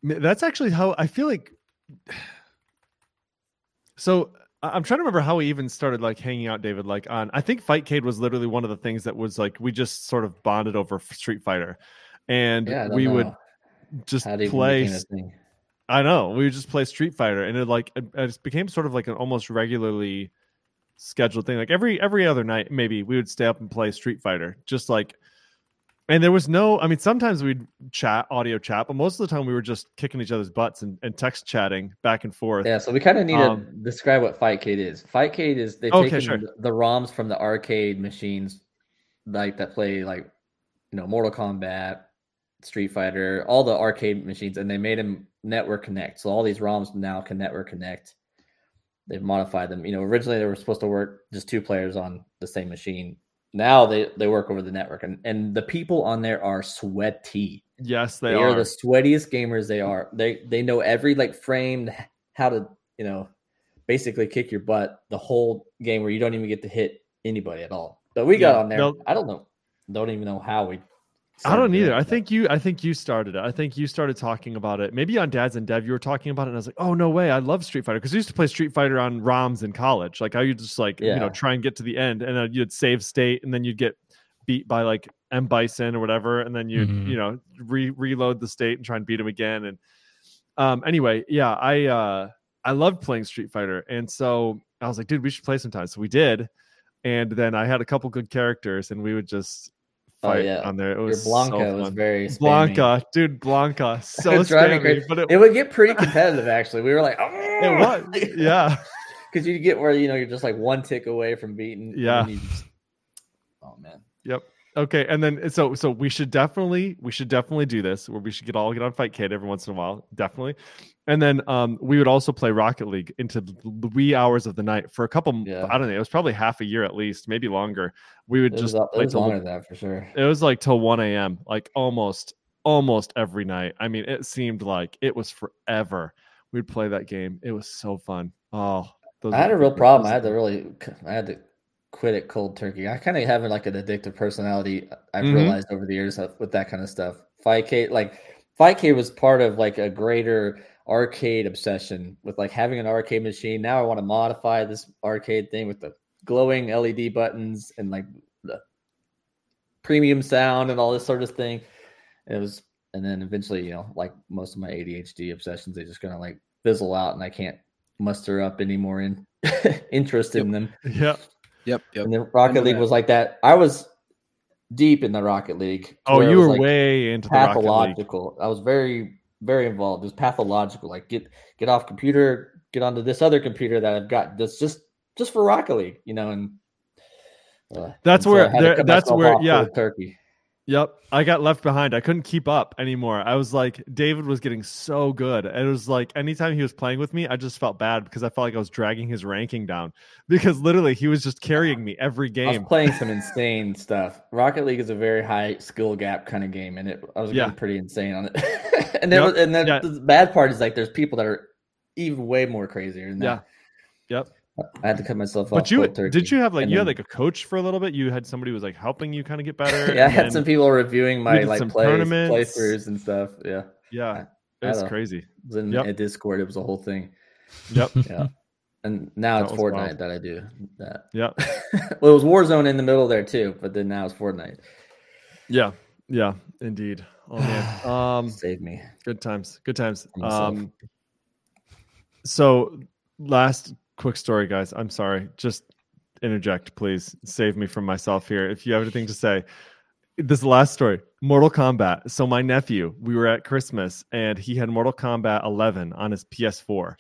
That's actually how I feel like. So I'm trying to remember how we even started like hanging out, David. Like on, I think Fightcade was literally one of the things that was like we just sort of bonded over Street Fighter, and we would just play. I know we would just play Street Fighter, and it became sort of like an almost regularly scheduled thing. Like every other night maybe we would stay up and play Street Fighter, just like, and there was no, I mean, sometimes we'd chat, audio chat, but most of the time we were just kicking each other's butts and text chatting back and forth. Yeah, so we kind of need to describe what Fightcade is. Fightcade is they take the ROMs from the arcade machines, like that play like, you know, Mortal Kombat, Street Fighter, all the arcade machines, and they made them network connect. So all these ROMs now can network connect. They've modified them. You know, originally they were supposed to work just 2 players on the same machine. Now they work over the network. And the people on there are sweaty. Yes, they are. They are the sweatiest gamers they are. They know every like frame, how to, you know, basically kick your butt the whole game where you don't even get to hit anybody at all. But we got on there. No, I don't know. Don't even know how we. I don't either. I think you started it. I think you started talking about it. Maybe on Dads and Dev, you were talking about it, and I was like, "Oh no way! I love Street Fighter," because I used to play Street Fighter on ROMs in college. Like, how you just like you know try and get to the end, and you'd save state, and then you'd get beat by like M Bison or whatever, and then you'd you know reload the state and try and beat him again. And anyway, yeah, I loved playing Street Fighter, and so I was like, "Dude, we should play sometime." So we did, and then I had a couple good characters, and we would just. Fight on there. It was Blanca so was very spammy. Blanca so spammy, crazy. But it would get pretty competitive actually. We were like, oh! It was, yeah, because you get where you know you're just like one tick away from beating. Yeah. Oh man. Yep. Okay, and then so we should definitely do this, where we should all get on Fightcade every once in a while, definitely. And then we would also play Rocket League into the wee hours of the night for a couple. Yeah. I don't know, it was probably half a year at least, maybe longer. We would it was longer than that for sure. It was like till 1 a.m., like almost every night. I mean, it seemed like it was forever. We'd play that game. It was so fun. Oh, I had a real problem. I had to quit it cold turkey. I kind of have like an addictive personality. I've realized over the years with that kind of stuff. Fightcade was part of like a greater arcade obsession with like having an arcade machine. Now I want to modify this arcade thing with the glowing LED buttons and like the premium sound and all this sort of thing. And then eventually, you know, like most of my ADHD obsessions, they just kind of like fizzle out, and I can't muster up any more interest in them. Yeah. Yep. And then Rocket League was like that. I was deep in the Rocket League. Oh, you were like way into the Rocket League. I was very, very involved. It was pathological. Like get off computer, get onto this other computer that I've got. That's just for Rocket League, you know. And that's where turkey. Yep, I got left behind. I couldn't keep up anymore. I was like, David was getting so good. It was like anytime he was playing with me, I just felt bad because I felt like I was dragging his ranking down because literally he was just carrying me every game. I was playing some insane stuff. Rocket League is a very high skill gap kind of game, and I was getting pretty insane on it. and then the bad part is like there's people that are even way more crazier than that. Yeah. Yep. I had to cut myself off. But did you have a coach for a little bit? You had somebody who was like helping you kind of get better. Yeah, I had some people reviewing my like playthroughs and stuff. Yeah. Yeah. It's crazy. It was in a Discord. It was a whole thing. Yep. Yeah. And now it's Fortnite wild. That I do that. Yeah. Well, it was Warzone in the middle there too, but then now it's Fortnite. Yeah. Yeah. Indeed. Oh man. Save me. Good times. So last quick story, guys. I'm sorry. Just interject, please. Save me from myself here. If you have anything to say, this last story, Mortal Kombat. So my nephew, we were at Christmas, and he had Mortal Kombat 11 on his PS4.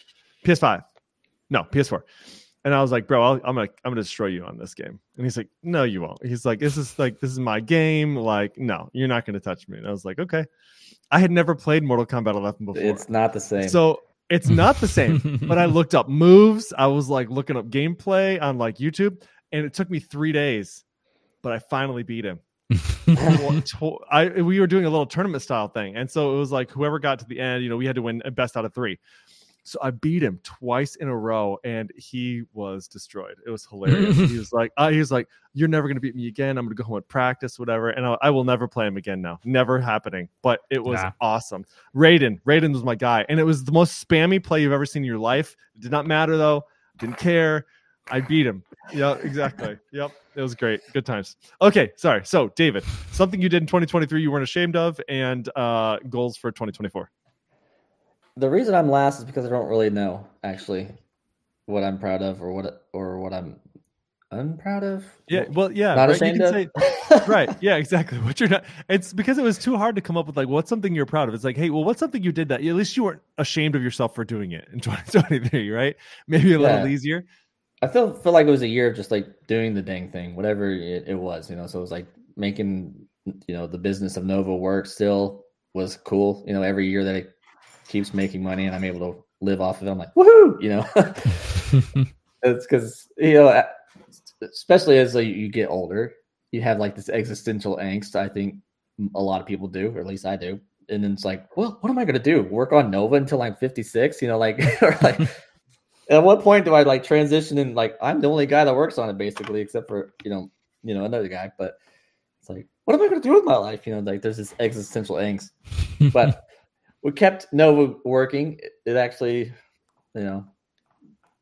And I was like, bro, I'm gonna destroy you on this game. And he's like, no, you won't. He's like, this is my game. Like, no, you're not gonna touch me. And I was like, okay. I had never played Mortal Kombat 11 before. It's not the same. So. It's not the same, but I looked up moves. I was like looking up gameplay on like YouTube, and it took me 3 days, but I finally beat him. We were doing a little tournament style thing. And so it was like whoever got to the end, you know, we had to win a best out of three. So I beat him twice in a row, and he was destroyed. It was hilarious. He was like, you're never going to beat me again. I'm going to go home and practice, whatever. And I will never play him again now. Never happening. But it was awesome. Raiden was my guy. And it was the most spammy play you've ever seen in your life. It did not matter, though. Didn't care. I beat him. Yeah, exactly. Yep. It was great. Good times. Okay. Sorry. So, David, something you did in 2023 you weren't ashamed of, and goals for 2024. The reason I'm last is because I don't really know actually what I'm proud of or what I'm unproud of. Yeah, well, yeah, not ashamed of. Right? Yeah, exactly. What you're not. It's because it was too hard to come up with like what's something you're proud of. It's like, hey, well, what's something you did that at least you weren't ashamed of yourself for doing it in 2023, right? Maybe a little easier. I feel like it was a year of just like doing the dang thing, whatever it was, you know. So it was like making, you know, the business of Nova work still was cool. You know, every year that it keeps making money and I'm able to live off of it. I'm like, woohoo, you know, it's because, you know, especially as you get older, you have like this existential angst. I think a lot of people do, or at least I do. And then it's like, well, what am I going to do? Work on Nova until I'm 56, you know, like, or like at what point do I like transition and like, I'm the only guy that works on it basically, except for, you know, another guy, but it's like, what am I going to do with my life? You know, like there's this existential angst, but we kept Nova working. It actually, you know,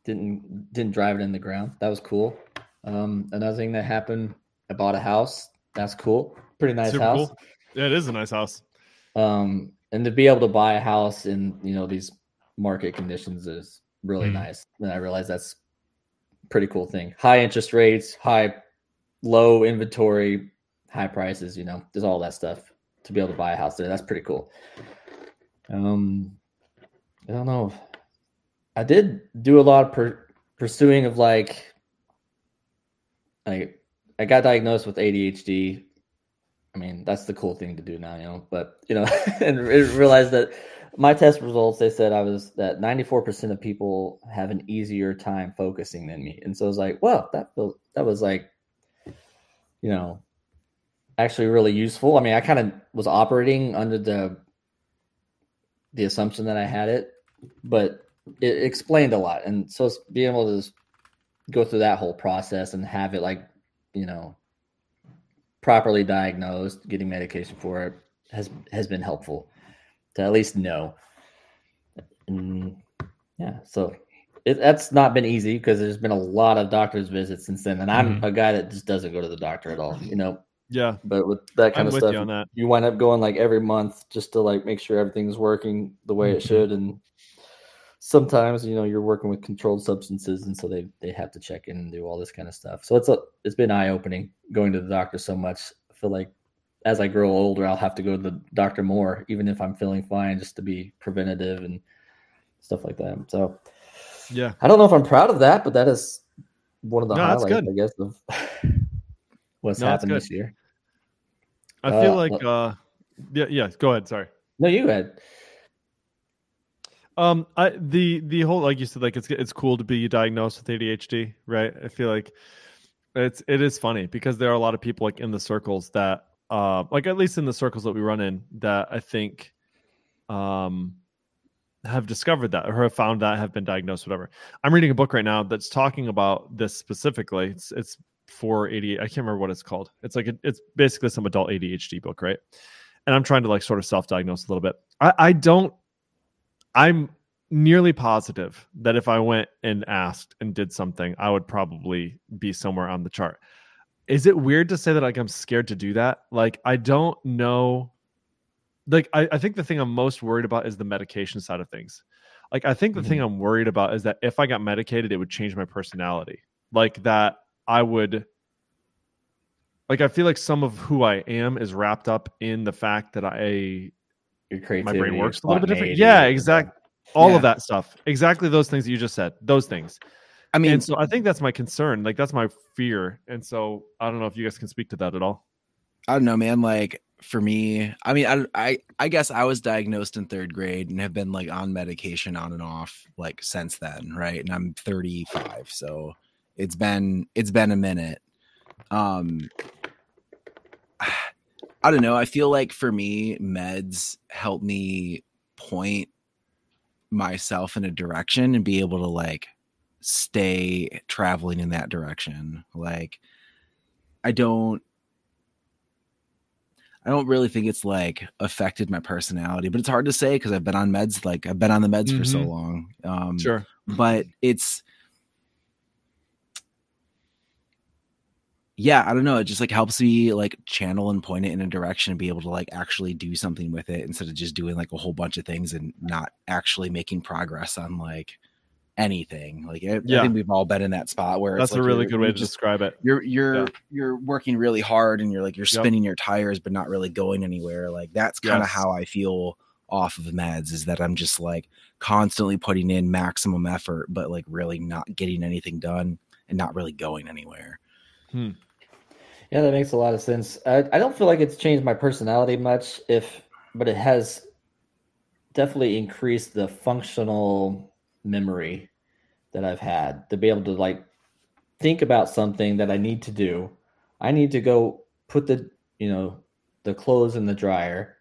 didn't drive it in the ground. That was cool. Another thing that happened, I bought a house. That's cool. Pretty nice Super house. Cool. Yeah, it is a nice house. And to be able to buy a house in, you know, these market conditions is really nice. And I realized that's a pretty cool thing. High interest rates, low inventory, high prices, you know, there's all that stuff. To be able to buy a house there, that's pretty cool. I don't know. I did do a lot of pursuing of like, I got diagnosed with ADHD I mean, that's the cool thing to do now, you know, but, you know, and realize that my test results, they said I was that 94% of people have an easier time focusing than me. And so I was like, well, that was like, you know, actually really useful. I mean, I kind of was operating under the assumption that I had it, but it explained a lot. And so being able to just go through that whole process and have it like, you know, properly diagnosed, getting medication for it has been helpful to at least know. And yeah, so that's not been easy because there's been a lot of doctor's visits since then. And I'm a guy that just doesn't go to the doctor at all, you know? Yeah. But with that kind of stuff, you wind up going like every month just to like make sure everything's working the way it should. And sometimes, you know, you're working with controlled substances, and so they have to check in and do all this kind of stuff. So it's been eye-opening going to the doctor so much. I feel like as I grow older, I'll have to go to the doctor more, even if I'm feeling fine, just to be preventative and stuff like that. So yeah, I don't know if I'm proud of that, but that is one of the highlights, I guess, of what's happened this year. I feel like go ahead. Sorry. No, you go ahead. The whole, like you said, like it's cool to be diagnosed with ADHD, right? I feel like it is funny because there are a lot of people like in the circles that, like at least in the circles that we run in, that I think, have discovered that or have found that have been diagnosed, whatever. I'm reading a book right now that's talking about this specifically. It's for ADHD. I can't remember what it's called. It's like, it's basically some adult ADHD book, right? And I'm trying to like sort of self-diagnose a little bit. I'm nearly positive that if I went and asked and did something, I would probably be somewhere on the chart. Is it weird to say that like I'm scared to do that? Like I don't know. Like I think the thing I'm most worried about is the medication side of things. Like I think the thing I'm worried about is that if I got medicated, it would change my personality. Like that I would. Like I feel like some of who I am is wrapped up in the fact that your creativity, my brain works a little bit different. Yeah, exactly. All of that stuff. Exactly those things that you just said. Those things. I mean, and so I think that's my concern. Like that's my fear. And so I don't know if you guys can speak to that at all. I don't know, man. Like for me, I mean, I guess I was diagnosed in third grade and have been like on medication on and off like since then, right? And I'm 35, so it's been a minute. I don't know. I feel like for me, meds help me point myself in a direction and be able to like stay traveling in that direction. Like I don't really think it's like affected my personality, but it's hard to say because I've been on meds. Like I've been on the meds for so long. Sure. But it's, yeah, I don't know. It just like helps me like channel and point it in a direction and be able to like actually do something with it instead of just doing like a whole bunch of things and not actually making progress on like anything. Like I think we've all been in that spot where that's it's, like, a really good way to describe it. You're working really hard and you're like, you're spinning your tires, but not really going anywhere. Like that's kind of how I feel off of meds, is that I'm just like constantly putting in maximum effort, but like really not getting anything done and not really going anywhere. Yeah, that makes a lot of sense. I don't feel like it's changed my personality much, but it has definitely increased the functional memory that I've had to be able to like think about something that I need to do. I need to go put the clothes in the dryer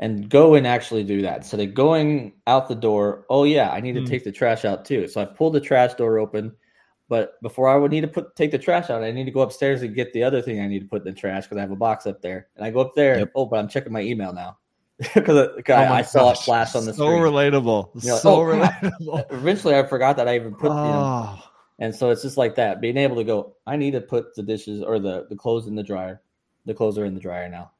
and go and actually do that. Instead of going out the door, oh yeah, I need to take the trash out too. So I pulled the trash door open. But before I would need to take the trash out, I need to go upstairs and get the other thing I need to put in the trash because I have a box up there. And I go up there. Yep. Oh, but I'm checking my email now because I saw it flash on the screen. So relatable. You know, relatable. Eventually, I forgot that I even put it in. And so it's just like that. Being able to go, I need to put the dishes or the clothes in the dryer. The clothes are in the dryer now,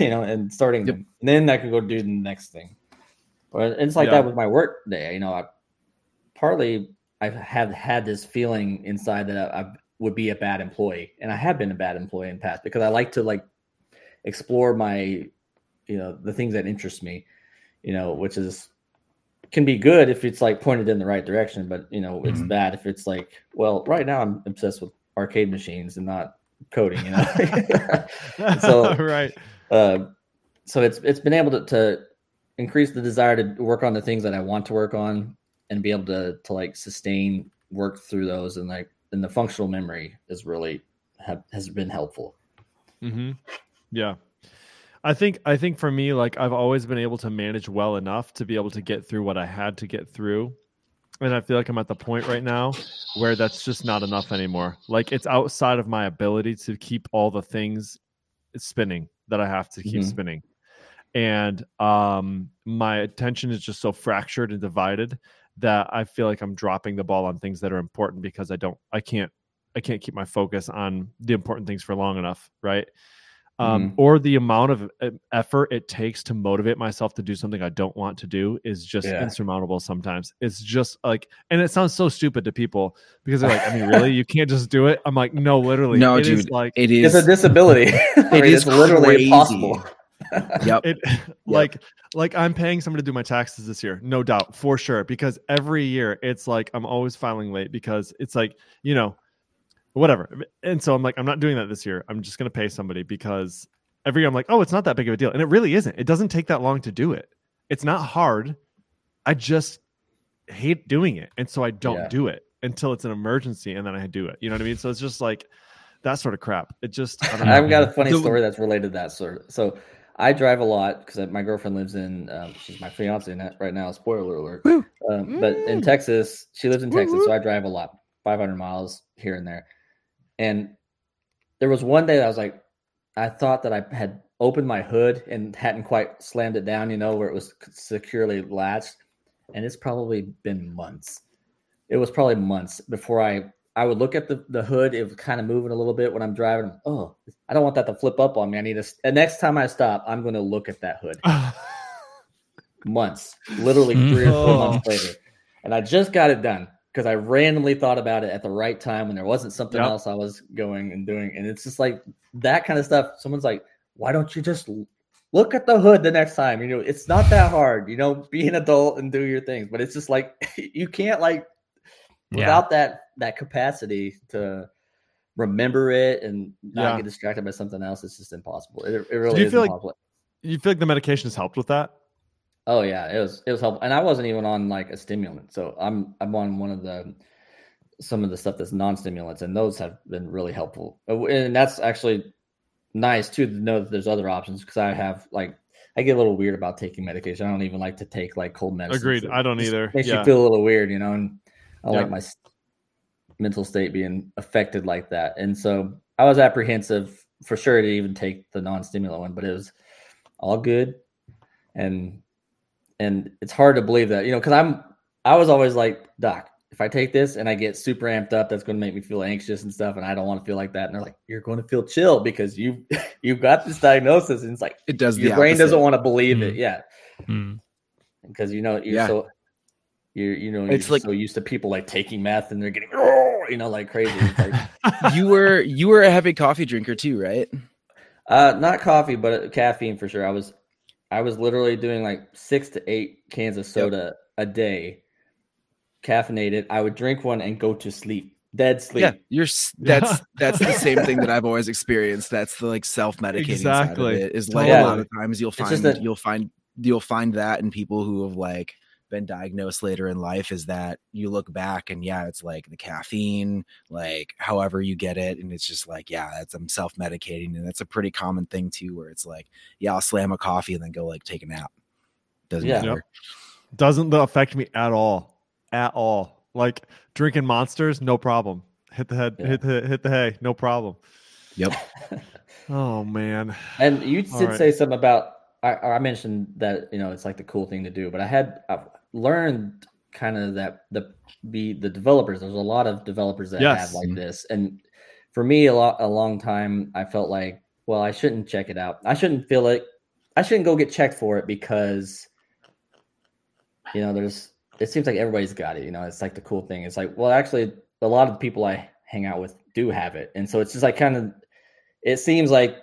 you know, and starting them. And then I could go do the next thing. But it's like that with my work day. You know, I have had this feeling inside that I would be a bad employee, and I have been a bad employee in the past because I like to like explore my, you know, the things that interest me, you know, which is can be good if it's like pointed in the right direction, but you know, it's bad if it's like, well, right now I'm obsessed with arcade machines and not coding, you know. So right. So it's been able to increase the desire to work on the things that I want to work on and be able to like sustain work through those, and like and the functional memory is really has been helpful. Mm-hmm. Yeah. I think for me, like I've always been able to manage well enough to be able to get through what I had to get through. And I feel like I'm at the point right now where that's just not enough anymore. Like it's outside of my ability to keep all the things spinning that I have to keep mm-hmm. spinning. And my attention is just so fractured and divided that I feel like I'm dropping the ball on things that are important because I can't keep my focus on the important things for long enough. Right. Or the amount of effort it takes to motivate myself to do something I don't want to do is just insurmountable sometimes. It's just like, and it sounds so stupid to people because they're like, I mean, really? You can't just do it? I'm like, no, literally. No, dude. Is like, it is. It's a disability. It's literally crazy. Impossible. Yep. Like I'm paying somebody to do my taxes this year, no doubt, for sure. Because every year it's like, I'm always filing late because it's like, you know, whatever. And so I'm like, I'm not doing that this year. I'm just going to pay somebody because every year I'm like, oh, it's not that big of a deal. And it really isn't. It doesn't take that long to do it. It's not hard. I just hate doing it. And so I don't do it until it's an emergency. And then I do it. You know what I mean? So it's just like that sort of crap. It just, I don't know. I've got a funny story that's related to that. So I drive a lot because my girlfriend lives in, she's my fiance right now. Spoiler alert. But in Texas, she lives in Texas. So I drive a lot, 500 miles here and there. And there was one day that I was like, I thought that I had opened my hood and hadn't quite slammed it down, you know, where it was securely latched. And it's probably been months. It was probably months before I would look at the hood. It was kind of moving a little bit when I'm driving. Oh, I don't want that to flip up on me. I need to. And next time I stop, I'm going to look at that hood. Months, literally 3 or 4 months later. And I just got it done. Because I randomly thought about it at the right time when there wasn't something else I was going and doing. And it's just like that kind of stuff. Someone's like, why don't you just look at the hood the next time? You know, it's not that hard. You know, be an adult and do your things. But it's just like you can't like without that capacity to remember it and not get distracted by something else. It's just impossible. It really is impossible. You feel like the medication has helped with that? Oh yeah, it was helpful, and I wasn't even on like a stimulant. So I'm on one of some of the stuff that's non-stimulants, and those have been really helpful. And that's actually nice too to know that there's other options because I get a little weird about taking medication. I don't even like to take like cold medicine. Agreed, so I don't either. Makes you feel a little weird, you know. And I like my mental state being affected like that, and so I was apprehensive for sure to even take the non-stimulant one, but it was all good. And it's hard to believe that, you know, because I was always like, Doc, if I take this and I get super amped up, that's going to make me feel anxious and stuff. And I don't want to feel like that. And they're like, you're going to feel chill because you've got this diagnosis. And it's like, it does. Your brain doesn't want to believe it. Yeah. Mm. Because, you know, you're so used to people like taking meth and they're getting, you know, like crazy. It's like, you were a heavy coffee drinker too, right? Not coffee, but caffeine for sure. I was literally doing like 6 to 8 cans of soda a day, caffeinated. I would drink one and go to sleep, dead sleep. Yeah, that's the same thing that I've always experienced. That's the like self-medicating side of it. Is like a lot of times you'll find that in people who have like been diagnosed later in life is that you look back and it's like the caffeine, like however you get it. And it's just like, that's I'm self-medicating. And that's a pretty common thing too, where it's like, I'll slam a coffee and then go like take a nap. Doesn't matter. Yep. Doesn't affect me at all. At all. Like drinking Monsters, no problem. Hit the head, hit the hay, no problem. Yep. Oh man. And you did say something about, I mentioned that, you know, it's like the cool thing to do, but I've learned kind of that the developers, there's a lot of developers that have like this. And for me, a long time, I felt like, well, I shouldn't check it out. I shouldn't feel it. I shouldn't go get checked for it because, you know, it seems like everybody's got it. You know, it's like the cool thing. It's like, well, actually a lot of people I hang out with do have it. And so it's just like it seems like,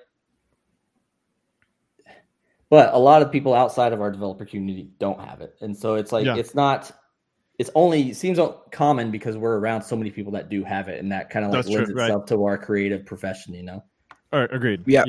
but a lot of people outside of our developer community don't have it. And so it's like, it's not it's only seems common because we're around so many people that do have it, and that kind of like lends itself to our creative profession, you know? All right, agreed. Yeah.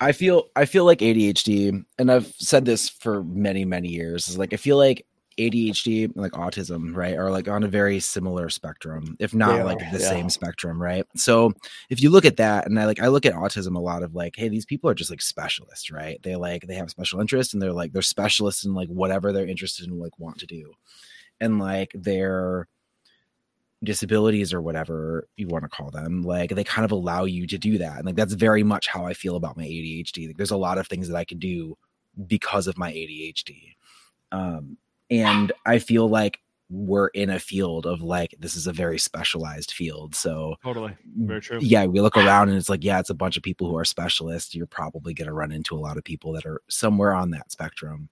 I feel like ADHD, and I've said this for many, many years, is like I feel like ADHD and like autism, right, are like on a very similar spectrum, if not same spectrum, right? So if you look at that, and I look at autism a lot of like, hey, these people are just like specialists, right? They like they have special interest, and they're specialists in like whatever they're interested in, like want to do, and like they're disabilities or whatever you want to call them, like they kind of allow you to do that. And like that's very much how I feel about my ADHD. Like, there's a lot of things that I can do because of my ADHD. And I feel like we're in a field of like, this is a very specialized field. So totally, very true. Yeah, we look around and it's like, yeah, it's a bunch of people who are specialists. You're probably going to run into a lot of people that are somewhere on that spectrum.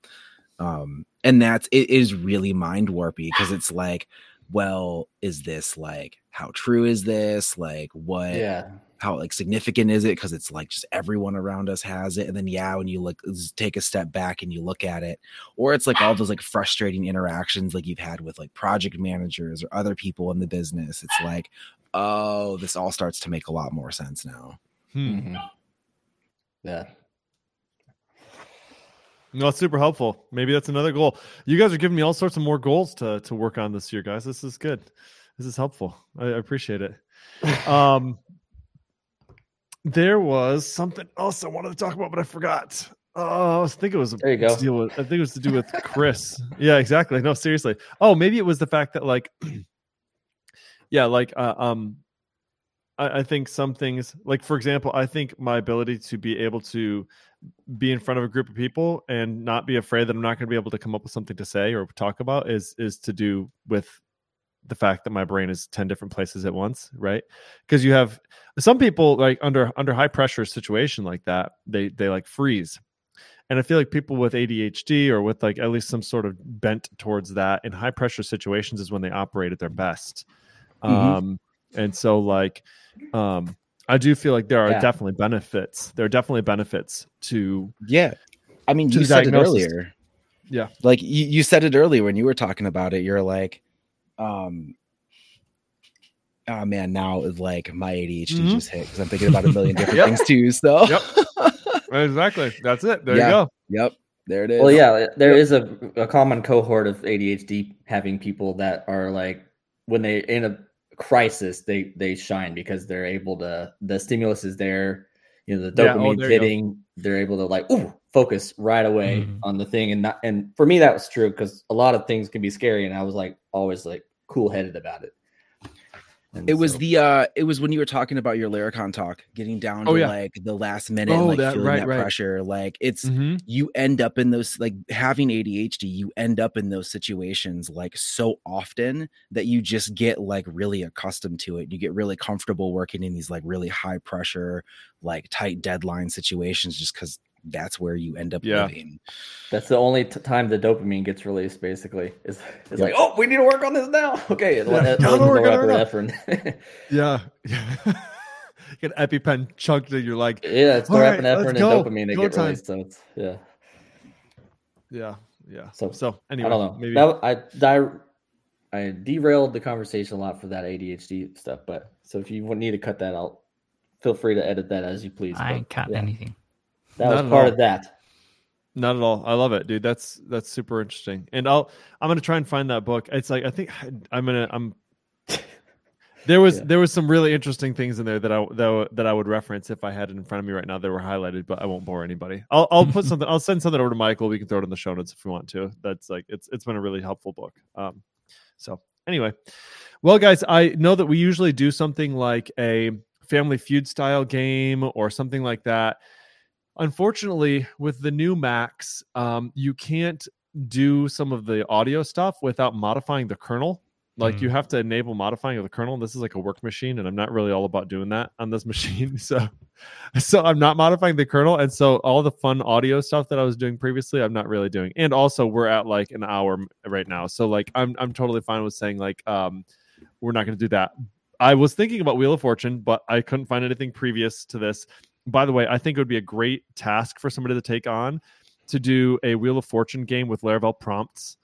And it is really mind warpy, because it's like, well, is this like, how true is this? Like what, how like significant is it? Cause it's like just everyone around us has it. And then, when you look, take a step back and you look at it, or it's like all those like frustrating interactions, like you've had with like project managers or other people in the business. It's like, oh, this all starts to make a lot more sense now. Mm-hmm. Yeah. No, it's super helpful. Maybe that's another goal. You guys are giving me all sorts of more goals to work on this year, guys. This is good. This is helpful. I appreciate it. There was something else I wanted to talk about, but I forgot. Oh, I think it was to do with Chris. Yeah, exactly. No, seriously. Oh, maybe it was the fact that like, I think some things, like for example, I think my ability to be able to be in front of a group of people and not be afraid that I'm not going to be able to come up with something to say or talk about is to do with the fact that my brain is 10 different places at once, right? Because you have some people like under high pressure situation like that, they like freeze. And I feel like people with ADHD or with like at least some sort of bent towards that in high pressure situations is when they operate at their best. Mm-hmm. And so like, I do feel like there are definitely benefits. There are definitely benefits to I mean, you said it earlier. Yeah. Like you said it earlier when you were talking about it, you're like, oh man, now is like my ADHD just hit, because I'm thinking about a million different things too. So exactly. That's it. There you go. Yep. There it is. Well, yeah, there is a common cohort of ADHD having people that are like, when they end up crisis, they shine because they're able to, the stimulus is there, you know, the dopamine's hitting, they're able to like focus right away on the thing. And for me that was true, because a lot of things can be scary, and I was like always like cool-headed about it. And it was when you were talking about your Laracon talk, getting down to like the last minute, like that, feeling that pressure. Like it's, you end up in those, like having ADHD, you end up in those situations like so often that you just get like really accustomed to it. You get really comfortable working in these like really high pressure, like tight deadline situations, just because that's where you end up living. That's the only time the dopamine gets released, basically. It's like, oh, we need to work on this now. Okay. You get EpiPen chunked and you're like, it's norepinephrine and dopamine that get released. So it's, So anyway, I don't know. Maybe I derailed the conversation a lot for that ADHD stuff, but so if you need to cut that out, feel free to edit that as you please. I ain't cutting anything. That was part of that. Not at all. I love it, dude. That's super interesting. And I'm gonna try and find that book. It's like, I think there was some really interesting things in there that I would reference if I had it in front of me right now. They were highlighted, but I won't bore anybody. I'll put something. I'll send something over to Michael. We can throw it in the show notes if we want to. That's like it's been a really helpful book. So anyway, well, guys, I know that we usually do something like a Family Feud style game or something like that. Unfortunately, with the new Macs, you can't do some of the audio stuff without modifying the kernel. Like you have to enable modifying of the kernel. This is like a work machine, and I'm not really all about doing that on this machine. So I'm not modifying the kernel. And so all the fun audio stuff that I was doing previously, I'm not really doing. And also we're at like an hour right now. So like, I'm totally fine with saying like, we're not going to do that. I was thinking about Wheel of Fortune, but I couldn't find anything previous to this. By the way, I think it would be a great task for somebody to take on, to do a Wheel of Fortune game with Laravel prompts.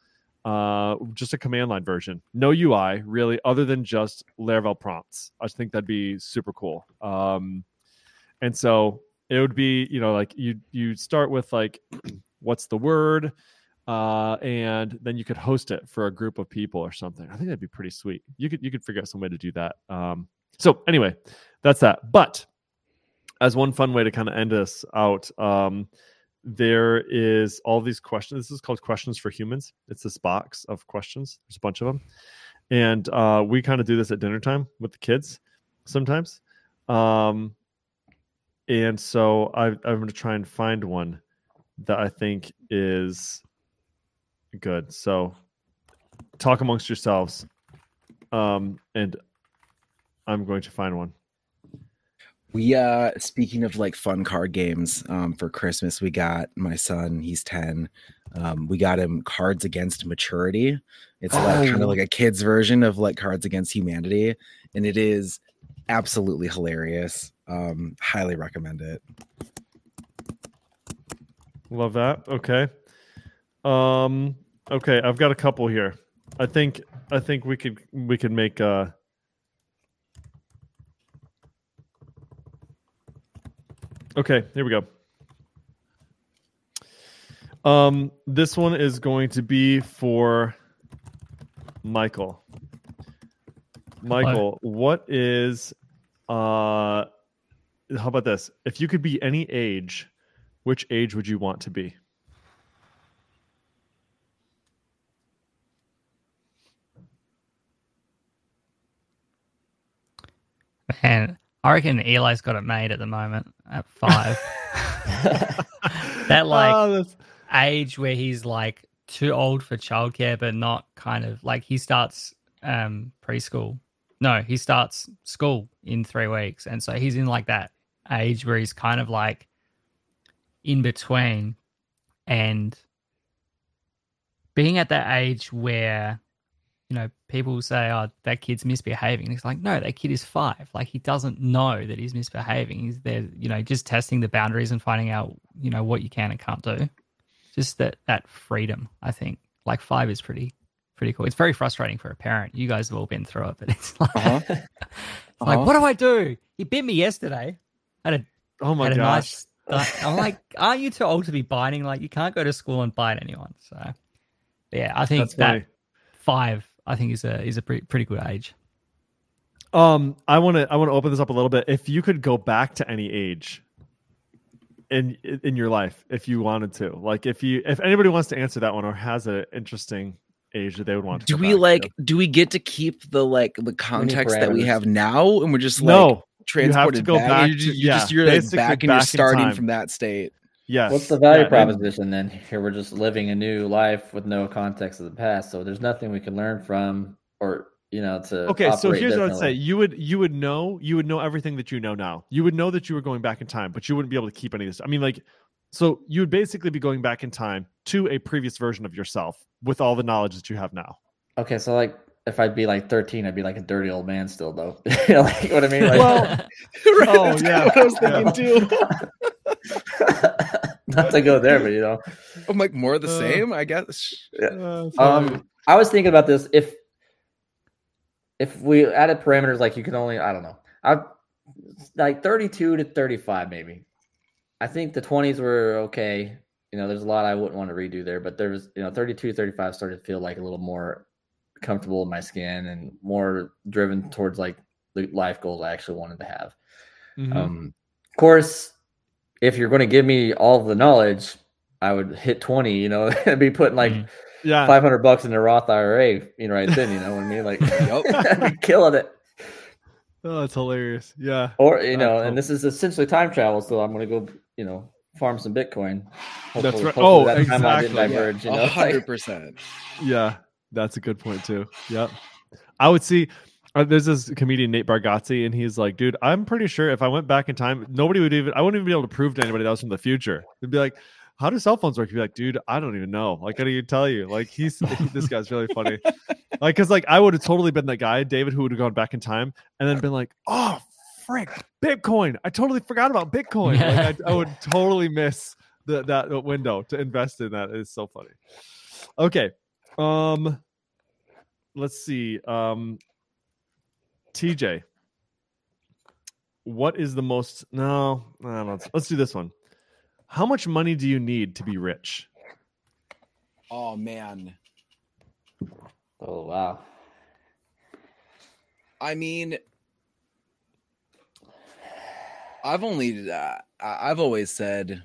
Just a command line version. No UI, really, other than just Laravel prompts. I think that'd be super cool. And so it would be, you know, like you start with like, what's the word? And then you could host it for a group of people or something. I think that'd be pretty sweet. You could figure out some way to do that. So anyway, that's that. But as one fun way to kind of end this out, there is all these questions. This is called Questions for Humans. It's this box of questions. There's a bunch of them. And we kind of do this at dinner time with the kids sometimes. And so I'm going to try and find one that I think is good. So talk amongst yourselves. And I'm going to find one. We, speaking of like fun card games, for Christmas, we got my son, he's 10. We got him Cards Against Maturity. It's like, kind of like a kid's version of like Cards Against Humanity. And it is absolutely hilarious. Highly recommend it. Love that. Okay. Okay. I've got a couple here. I think we could make, okay, here we go. This one is going to be for Michael. Michael, what is... how about this? If you could be any age, which age would you want to be? Man, I reckon Eli's got it made at the moment at 5. That like age where he's like too old for childcare, but not kind of like he starts preschool. No, he starts school in 3 weeks. And so he's in like that age where he's kind of like in between, and being at that age where, you know, people will say, oh, that kid's misbehaving. And it's like, no, that kid is 5. Like, he doesn't know that he's misbehaving. He's there, you know, just testing the boundaries and finding out, you know, what you can and can't do. Just that freedom, I think. Like, 5 is pretty cool. It's very frustrating for a parent. You guys have all been through it, but it's like, it's like, what do I do? He bit me yesterday. Oh my gosh. I'm like, aren't you too old to be biting? Like, you can't go to school and bite anyone. So, yeah, I think that 5... I think is a pretty good age. I want to open this up a little bit. If you could go back to any age in your life, if you wanted to, like if anybody wants to answer that one or has an interesting age that they would want to. Do we get to keep the like the context that we have now, and we're just like transported back? You're like back and you're starting from that state. Yes. What's the value proposition then? Here we're just living a new life with no context of the past, so there's nothing we can learn from, or you know, to. Okay, so here's what I'd say: you would know everything that you know now. You would know that you were going back in time, but you wouldn't be able to keep any of this. I mean, like, so you would basically be going back in time to a previous version of yourself with all the knowledge that you have now. Okay, so like. If I'd be like 13, I'd be like a dirty old man still, though. You know, like, what I mean? Like, well, right, oh, yeah. What I was thinking, too. Not to go there, but, you know. I'm like, more of the same, I guess. Yeah. I was thinking about this. If we added parameters, like you can only, I don't know. Like 32 to 35, maybe. I think the 20s were okay. You know, there's a lot I wouldn't want to redo there, but there was, you know, 32, 35 started to feel like a little more comfortable in my skin and more driven towards like the life goals I actually wanted to have. Mm-hmm. Of course, if you're going to give me all the knowledge, I would hit 20, you know, and be putting like $500 in a Roth IRA, you know, right then, you know what I mean? Like, killing it. Oh, that's hilarious. Yeah. Or, you know, and this is essentially time travel. So I'm going to go, you know, farm some Bitcoin. Hopefully, that's right. Oh, that exactly. Time I didn't diverge, you know? 100%. Yeah. That's a good point too. Yep. I would see, there's this comedian, Nate Bargatze, and he's like, dude, I'm pretty sure if I went back in time, I wouldn't even be able to prove to anybody that was from the future. They'd be like, how do cell phones work? You'd be like, dude, I don't even know. Like, how do you tell you? Like, this guy's really funny. Like, cause like, I would have totally been that guy, David, who would have gone back in time and then been like, oh, frick, Bitcoin. I totally forgot about Bitcoin. Like, I would totally miss that window to invest in that. It's so funny. Okay. Let's see. TJ, what is the most? No, let's do this one. How much money do you need to be rich? Oh man. Oh wow. I mean, I've always said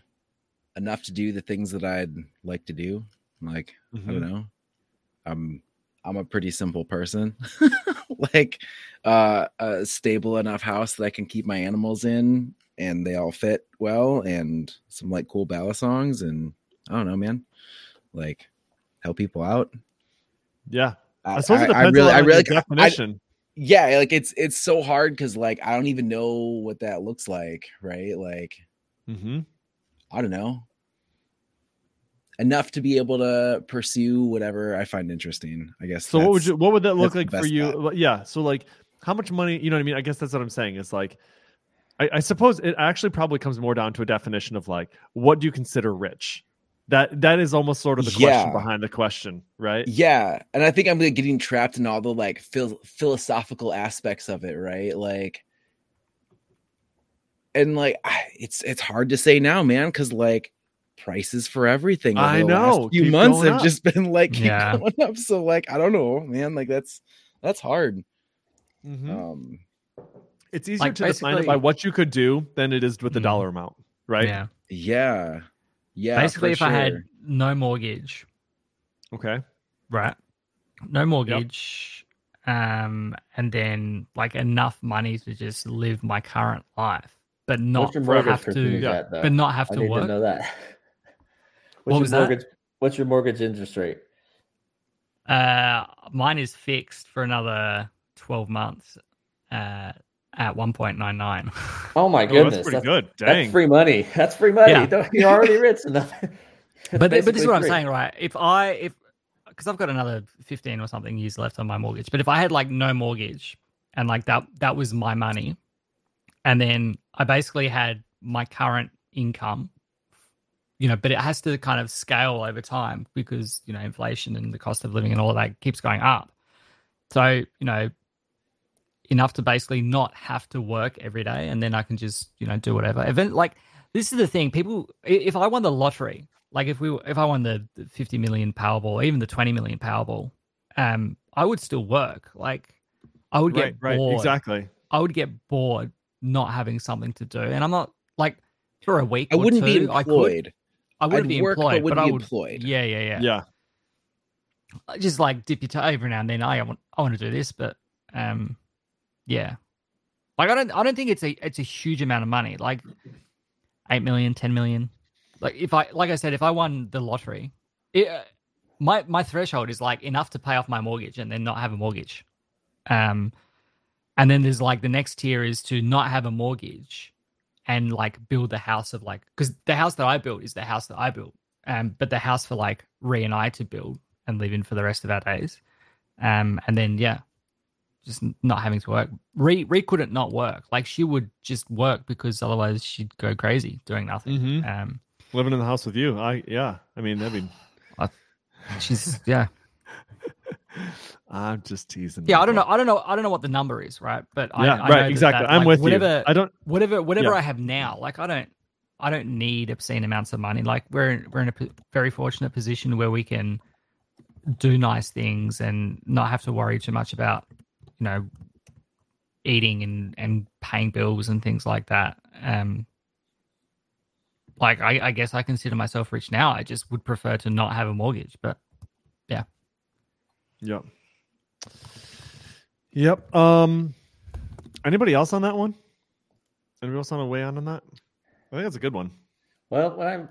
enough to do the things that I'd like to do. Like, I don't know. I'm a pretty simple person. Like a stable enough house that I can keep my animals in and they all fit well, and some like cool ballad songs, and I don't know, man. Like help people out. Yeah. I really definition. Yeah, like it's so hard because like I don't even know what that looks like, right? Like I don't know. Enough to be able to pursue whatever I find interesting, I guess. So what would that look like for you? Path. Yeah. So like how much money, you know what I mean? I guess that's what I'm saying. It's like I suppose it actually probably comes more down to a definition of like, what do you consider rich? That is almost sort of the question behind the question, right? Yeah. And I think I'm getting trapped in all the like philosophical aspects of it, right? Like, and like it's hard to say now, man, because like prices for everything over the last few months have just been like going up. So like I don't know, man. Like that's hard. It's easier like to define it by what you could do than it is with the dollar amount, right? Yeah. Yeah, basically, if I had no mortgage, and then like enough money to just live my current life, but not have to, but not have to work. I need to know that. What's your mortgage interest rate? Mine is fixed for another 12 months at 1.99. Oh my goodness, that's pretty good. Dang, that's free money. Yeah. You're already rich enough. but this is what I'm saying, right? If because I've got another 15 or something years left on my mortgage, but if I had like no mortgage and like that was my money, and then I basically had my current income, you know, but it has to kind of scale over time because you know inflation and the cost of living and all of that keeps going up. So you know. Enough to basically not have to work every day, and then I can just, you know, do whatever. Like this is the thing, people. If I won the lottery, like if I won the 50 million Powerball, or even the 20 million Powerball, I would still work. Like I would get bored. Exactly. I would get bored not having something to do, and I'm not like for a week. I wouldn't be employed. Yeah. I just like dip your toe every now and then. I want to do this, but yeah, like I don't think it's a huge amount of money, like 8 million, 10 million. Like if I won the lottery, my threshold is like enough to pay off my mortgage and then not have a mortgage. And then there's like the next tier is to not have a mortgage and like build the house of like, because the house that I built is the house that I built. But the house for like Rhea and I to build and live in for the rest of our days. And then, yeah. Just not having to work. Rhea couldn't not work. Like she would just work because otherwise she'd go crazy doing nothing. Living in the house with you. I mean, that'd be. She's yeah. I'm just teasing. Yeah, I don't know what the number is, right? But I know exactly. I'm like, with whatever, you. I don't whatever I have now. Like I don't need obscene amounts of money. Like we're in a very fortunate position where we can do nice things and not have to worry too much about. You know, eating and paying bills and things like that. Like I guess I consider myself rich now. I just would prefer to not have a mortgage, but yeah. Yep. Anybody else on that one? Anybody else on a weigh on that? I think that's a good one. Well, when I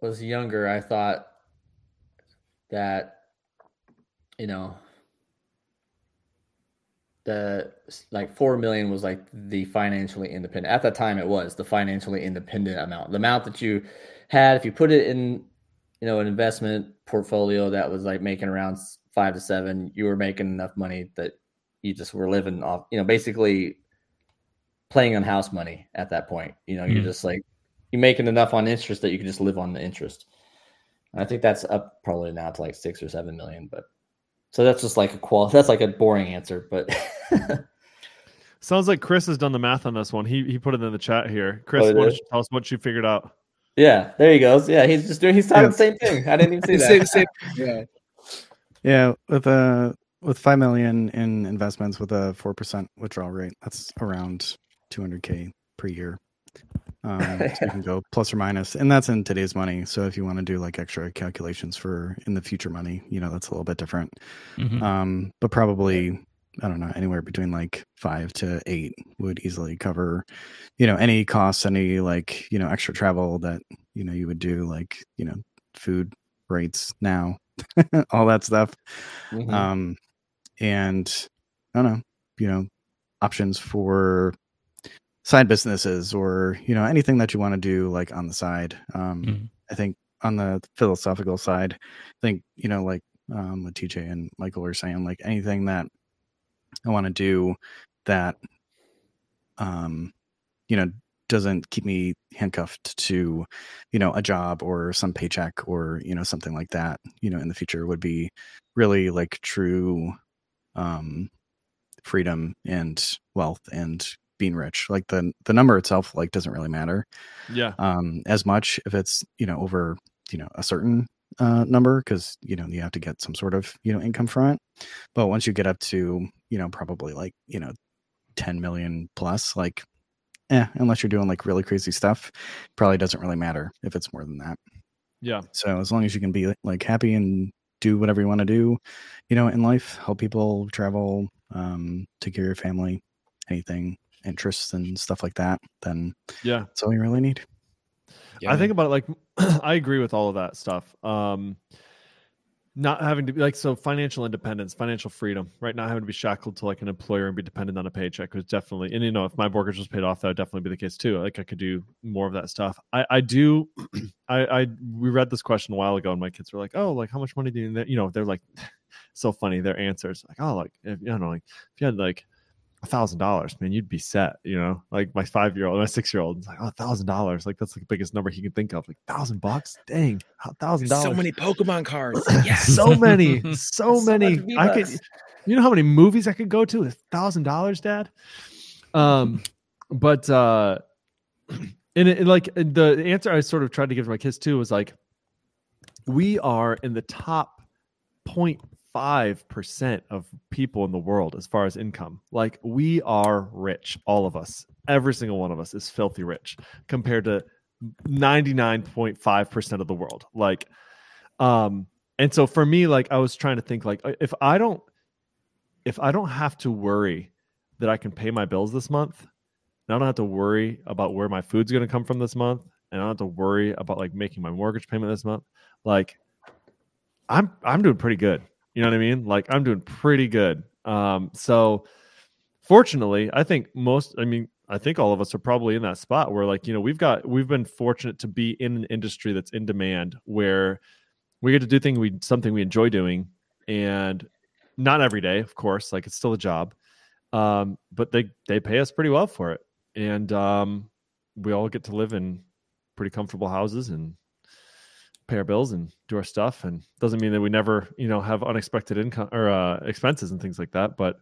was younger, I thought that, you know, the like 4 million was like the financially independent at that time. It was the financially independent amount, the amount that you had if you put it in, you know, an investment portfolio that was like making around 5 to 7. You were making enough money that you just were living off, you know, basically playing on house money at that point. You know, you're just like you're making enough on interest that you can just live on the interest. I think that's up probably now to like 6 or 7 million. But so that's just like a that's like a boring answer, but sounds like Chris has done the math on this one. He put it in the chat here. Chris, why don't you tell us what you figured out? Yeah, there he goes. Yeah, he's talking the same thing. I didn't even see that. Yeah, with 5 million in investments with a 4% withdrawal rate, that's around $200K per year. So you can go plus or minus, and that's in today's money. So if you want to do like extra calculations for in the future money, you know, that's a little bit different. Mm-hmm. But probably, I don't know, anywhere between like 5 to 8 would easily cover, you know, any costs, any like, you know, extra travel that, you know, you would do, like, you know, food rates now, all that stuff. Mm-hmm. And I don't know, you know, options for side businesses or, you know, anything that you want to do like on the side. Mm-hmm. I think on the philosophical side, I think, you know, like what TJ and Michael are saying, like anything that I want to do that, you know, doesn't keep me handcuffed to, you know, a job or some paycheck or, you know, something like that, you know, in the future would be really like true freedom and wealth and being rich. Like the number itself, like, doesn't really matter. Yeah. As much if it's, you know, over, you know, a certain number, because, you know, you have to get some sort of, you know, income from it. But once you get up to, you know, probably like, you know, 10 million plus, like, unless you're doing like really crazy stuff, probably doesn't really matter if it's more than that. Yeah. So as long as you can be like happy and do whatever you want to do, you know, in life, help people, travel, take care of your family, anything, interests and stuff like that, then yeah, that's all you really need. Yeah. I think about it like, I agree with all of that stuff. Not having to be like, so financial independence, financial freedom, right? Not having to be shackled to like an employer and be dependent on a paycheck was definitely, and you know, if my mortgage was paid off, that would definitely be the case too. Like I could do more of that stuff. We read this question a while ago and my kids were like, oh, like how much money do you need? You know, they're like, so funny. Their answers like, oh, like, if, you know, like if you had like $1,000, man, you'd be set, you know, like my 5-year-old, my 6-year-old is like, oh, $1,000. Like that's like the biggest number he can think of. Like $1,000. Dang. $1,000. So many Pokemon cards. Yes. so many. I could, you know how many movies I could go to with $1,000, Dad? And like the answer I sort of tried to give to my kids too was like, we are in the top 0.5% of people in the world as far as income. Like we are rich, all of us. Every single one of us is filthy rich compared to 99.5% of the world. Like and so for me, like I was trying to think like, if I don't have to worry that I can pay my bills this month, and I don't have to worry about where my food's going to come from this month, and I don't have to worry about like making my mortgage payment this month, like I'm doing pretty good. You know what I mean? Like I'm doing pretty good. So fortunately, I think all of us are probably in that spot where like, you know, we've been fortunate to be in an industry that's in demand where we get to do something we enjoy doing, and not every day, of course, like it's still a job. But they pay us pretty well for it. And we all get to live in pretty comfortable houses and pay our bills and do our stuff. And doesn't mean that we never, you know, have unexpected income or expenses and things like that. But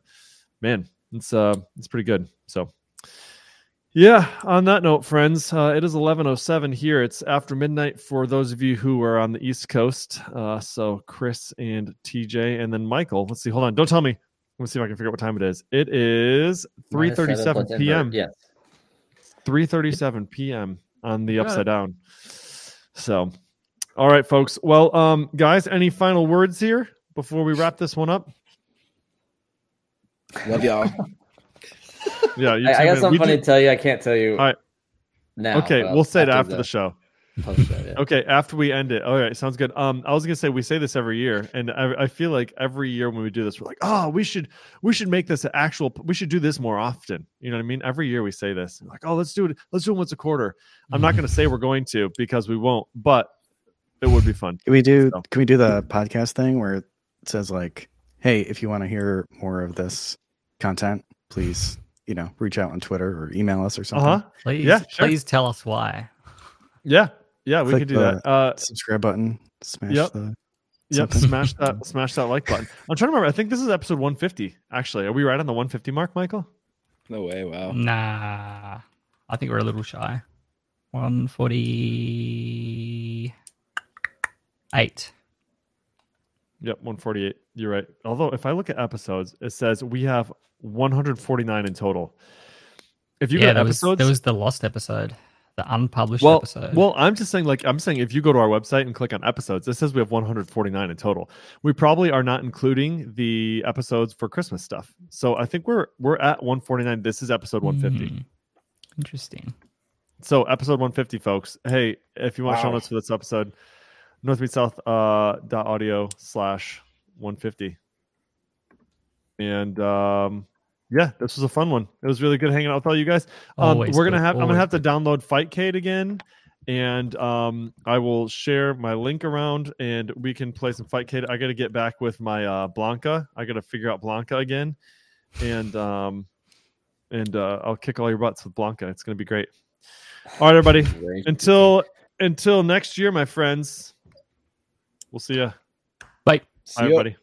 man, it's pretty good. So yeah, on that note, friends, it is 11:07 here. It's after midnight for those of you who are on the East Coast. So Chris and TJ and then Michael, let's see. Hold on. Don't tell me. Let's see if I can figure out what time it is. It is 3:37 PM. Yeah. 3:37 PM on the Upside Down. So, all right, folks. Well, guys, any final words here before we wrap this one up? Love y'all. Yeah, I got something funny to tell you. I can't tell you. All right. Now. Okay, we'll say it after the show. Yeah. Okay, after we end it. All right, sounds good. I was gonna say we say this every year, and I feel like every year when we do this, we're like, oh, we should make this an actual. We should do this more often. You know what I mean? Every year we say this, like, oh, let's do it. Let's do it once a quarter. I'm not gonna say we're going to because we won't, but it would be fun. Can we do the podcast thing where it says like, hey, if you want to hear more of this content, please, you know, reach out on Twitter or email us or something. Please tell us why. Yeah. We could do that. Subscribe button. Smash the... Something. Yep, smash that like button. I'm trying to remember. I think this is episode 150, actually. Are we right on the 150 mark, Michael? No way, wow. Nah. I think we're a little shy. 148. Yep, 148. You're right. Although, if I look at episodes, it says we have 149 in total. If you go to episodes... There was the lost episode. The unpublished episode. Well, I'm just saying, if you go to our website and click on episodes, it says we have 149 in total. We probably are not including the episodes for Christmas stuff. So I think we're at 149. This is episode 150. Interesting. So episode 150, folks. Hey, if you want show notes for this episode, northmeetsouth.audio/150. And yeah, this was a fun one. It was really good hanging out with all you guys. I'm gonna have to download Fightcade again, and I will share my link around, and we can play some Fightcade. I gotta get back with my Blanca. I gotta figure out Blanca again, and I'll kick all your butts with Blanca. It's gonna be great. All right, everybody. Until next year, my friends. We'll see ya. Bye. Bye, everybody.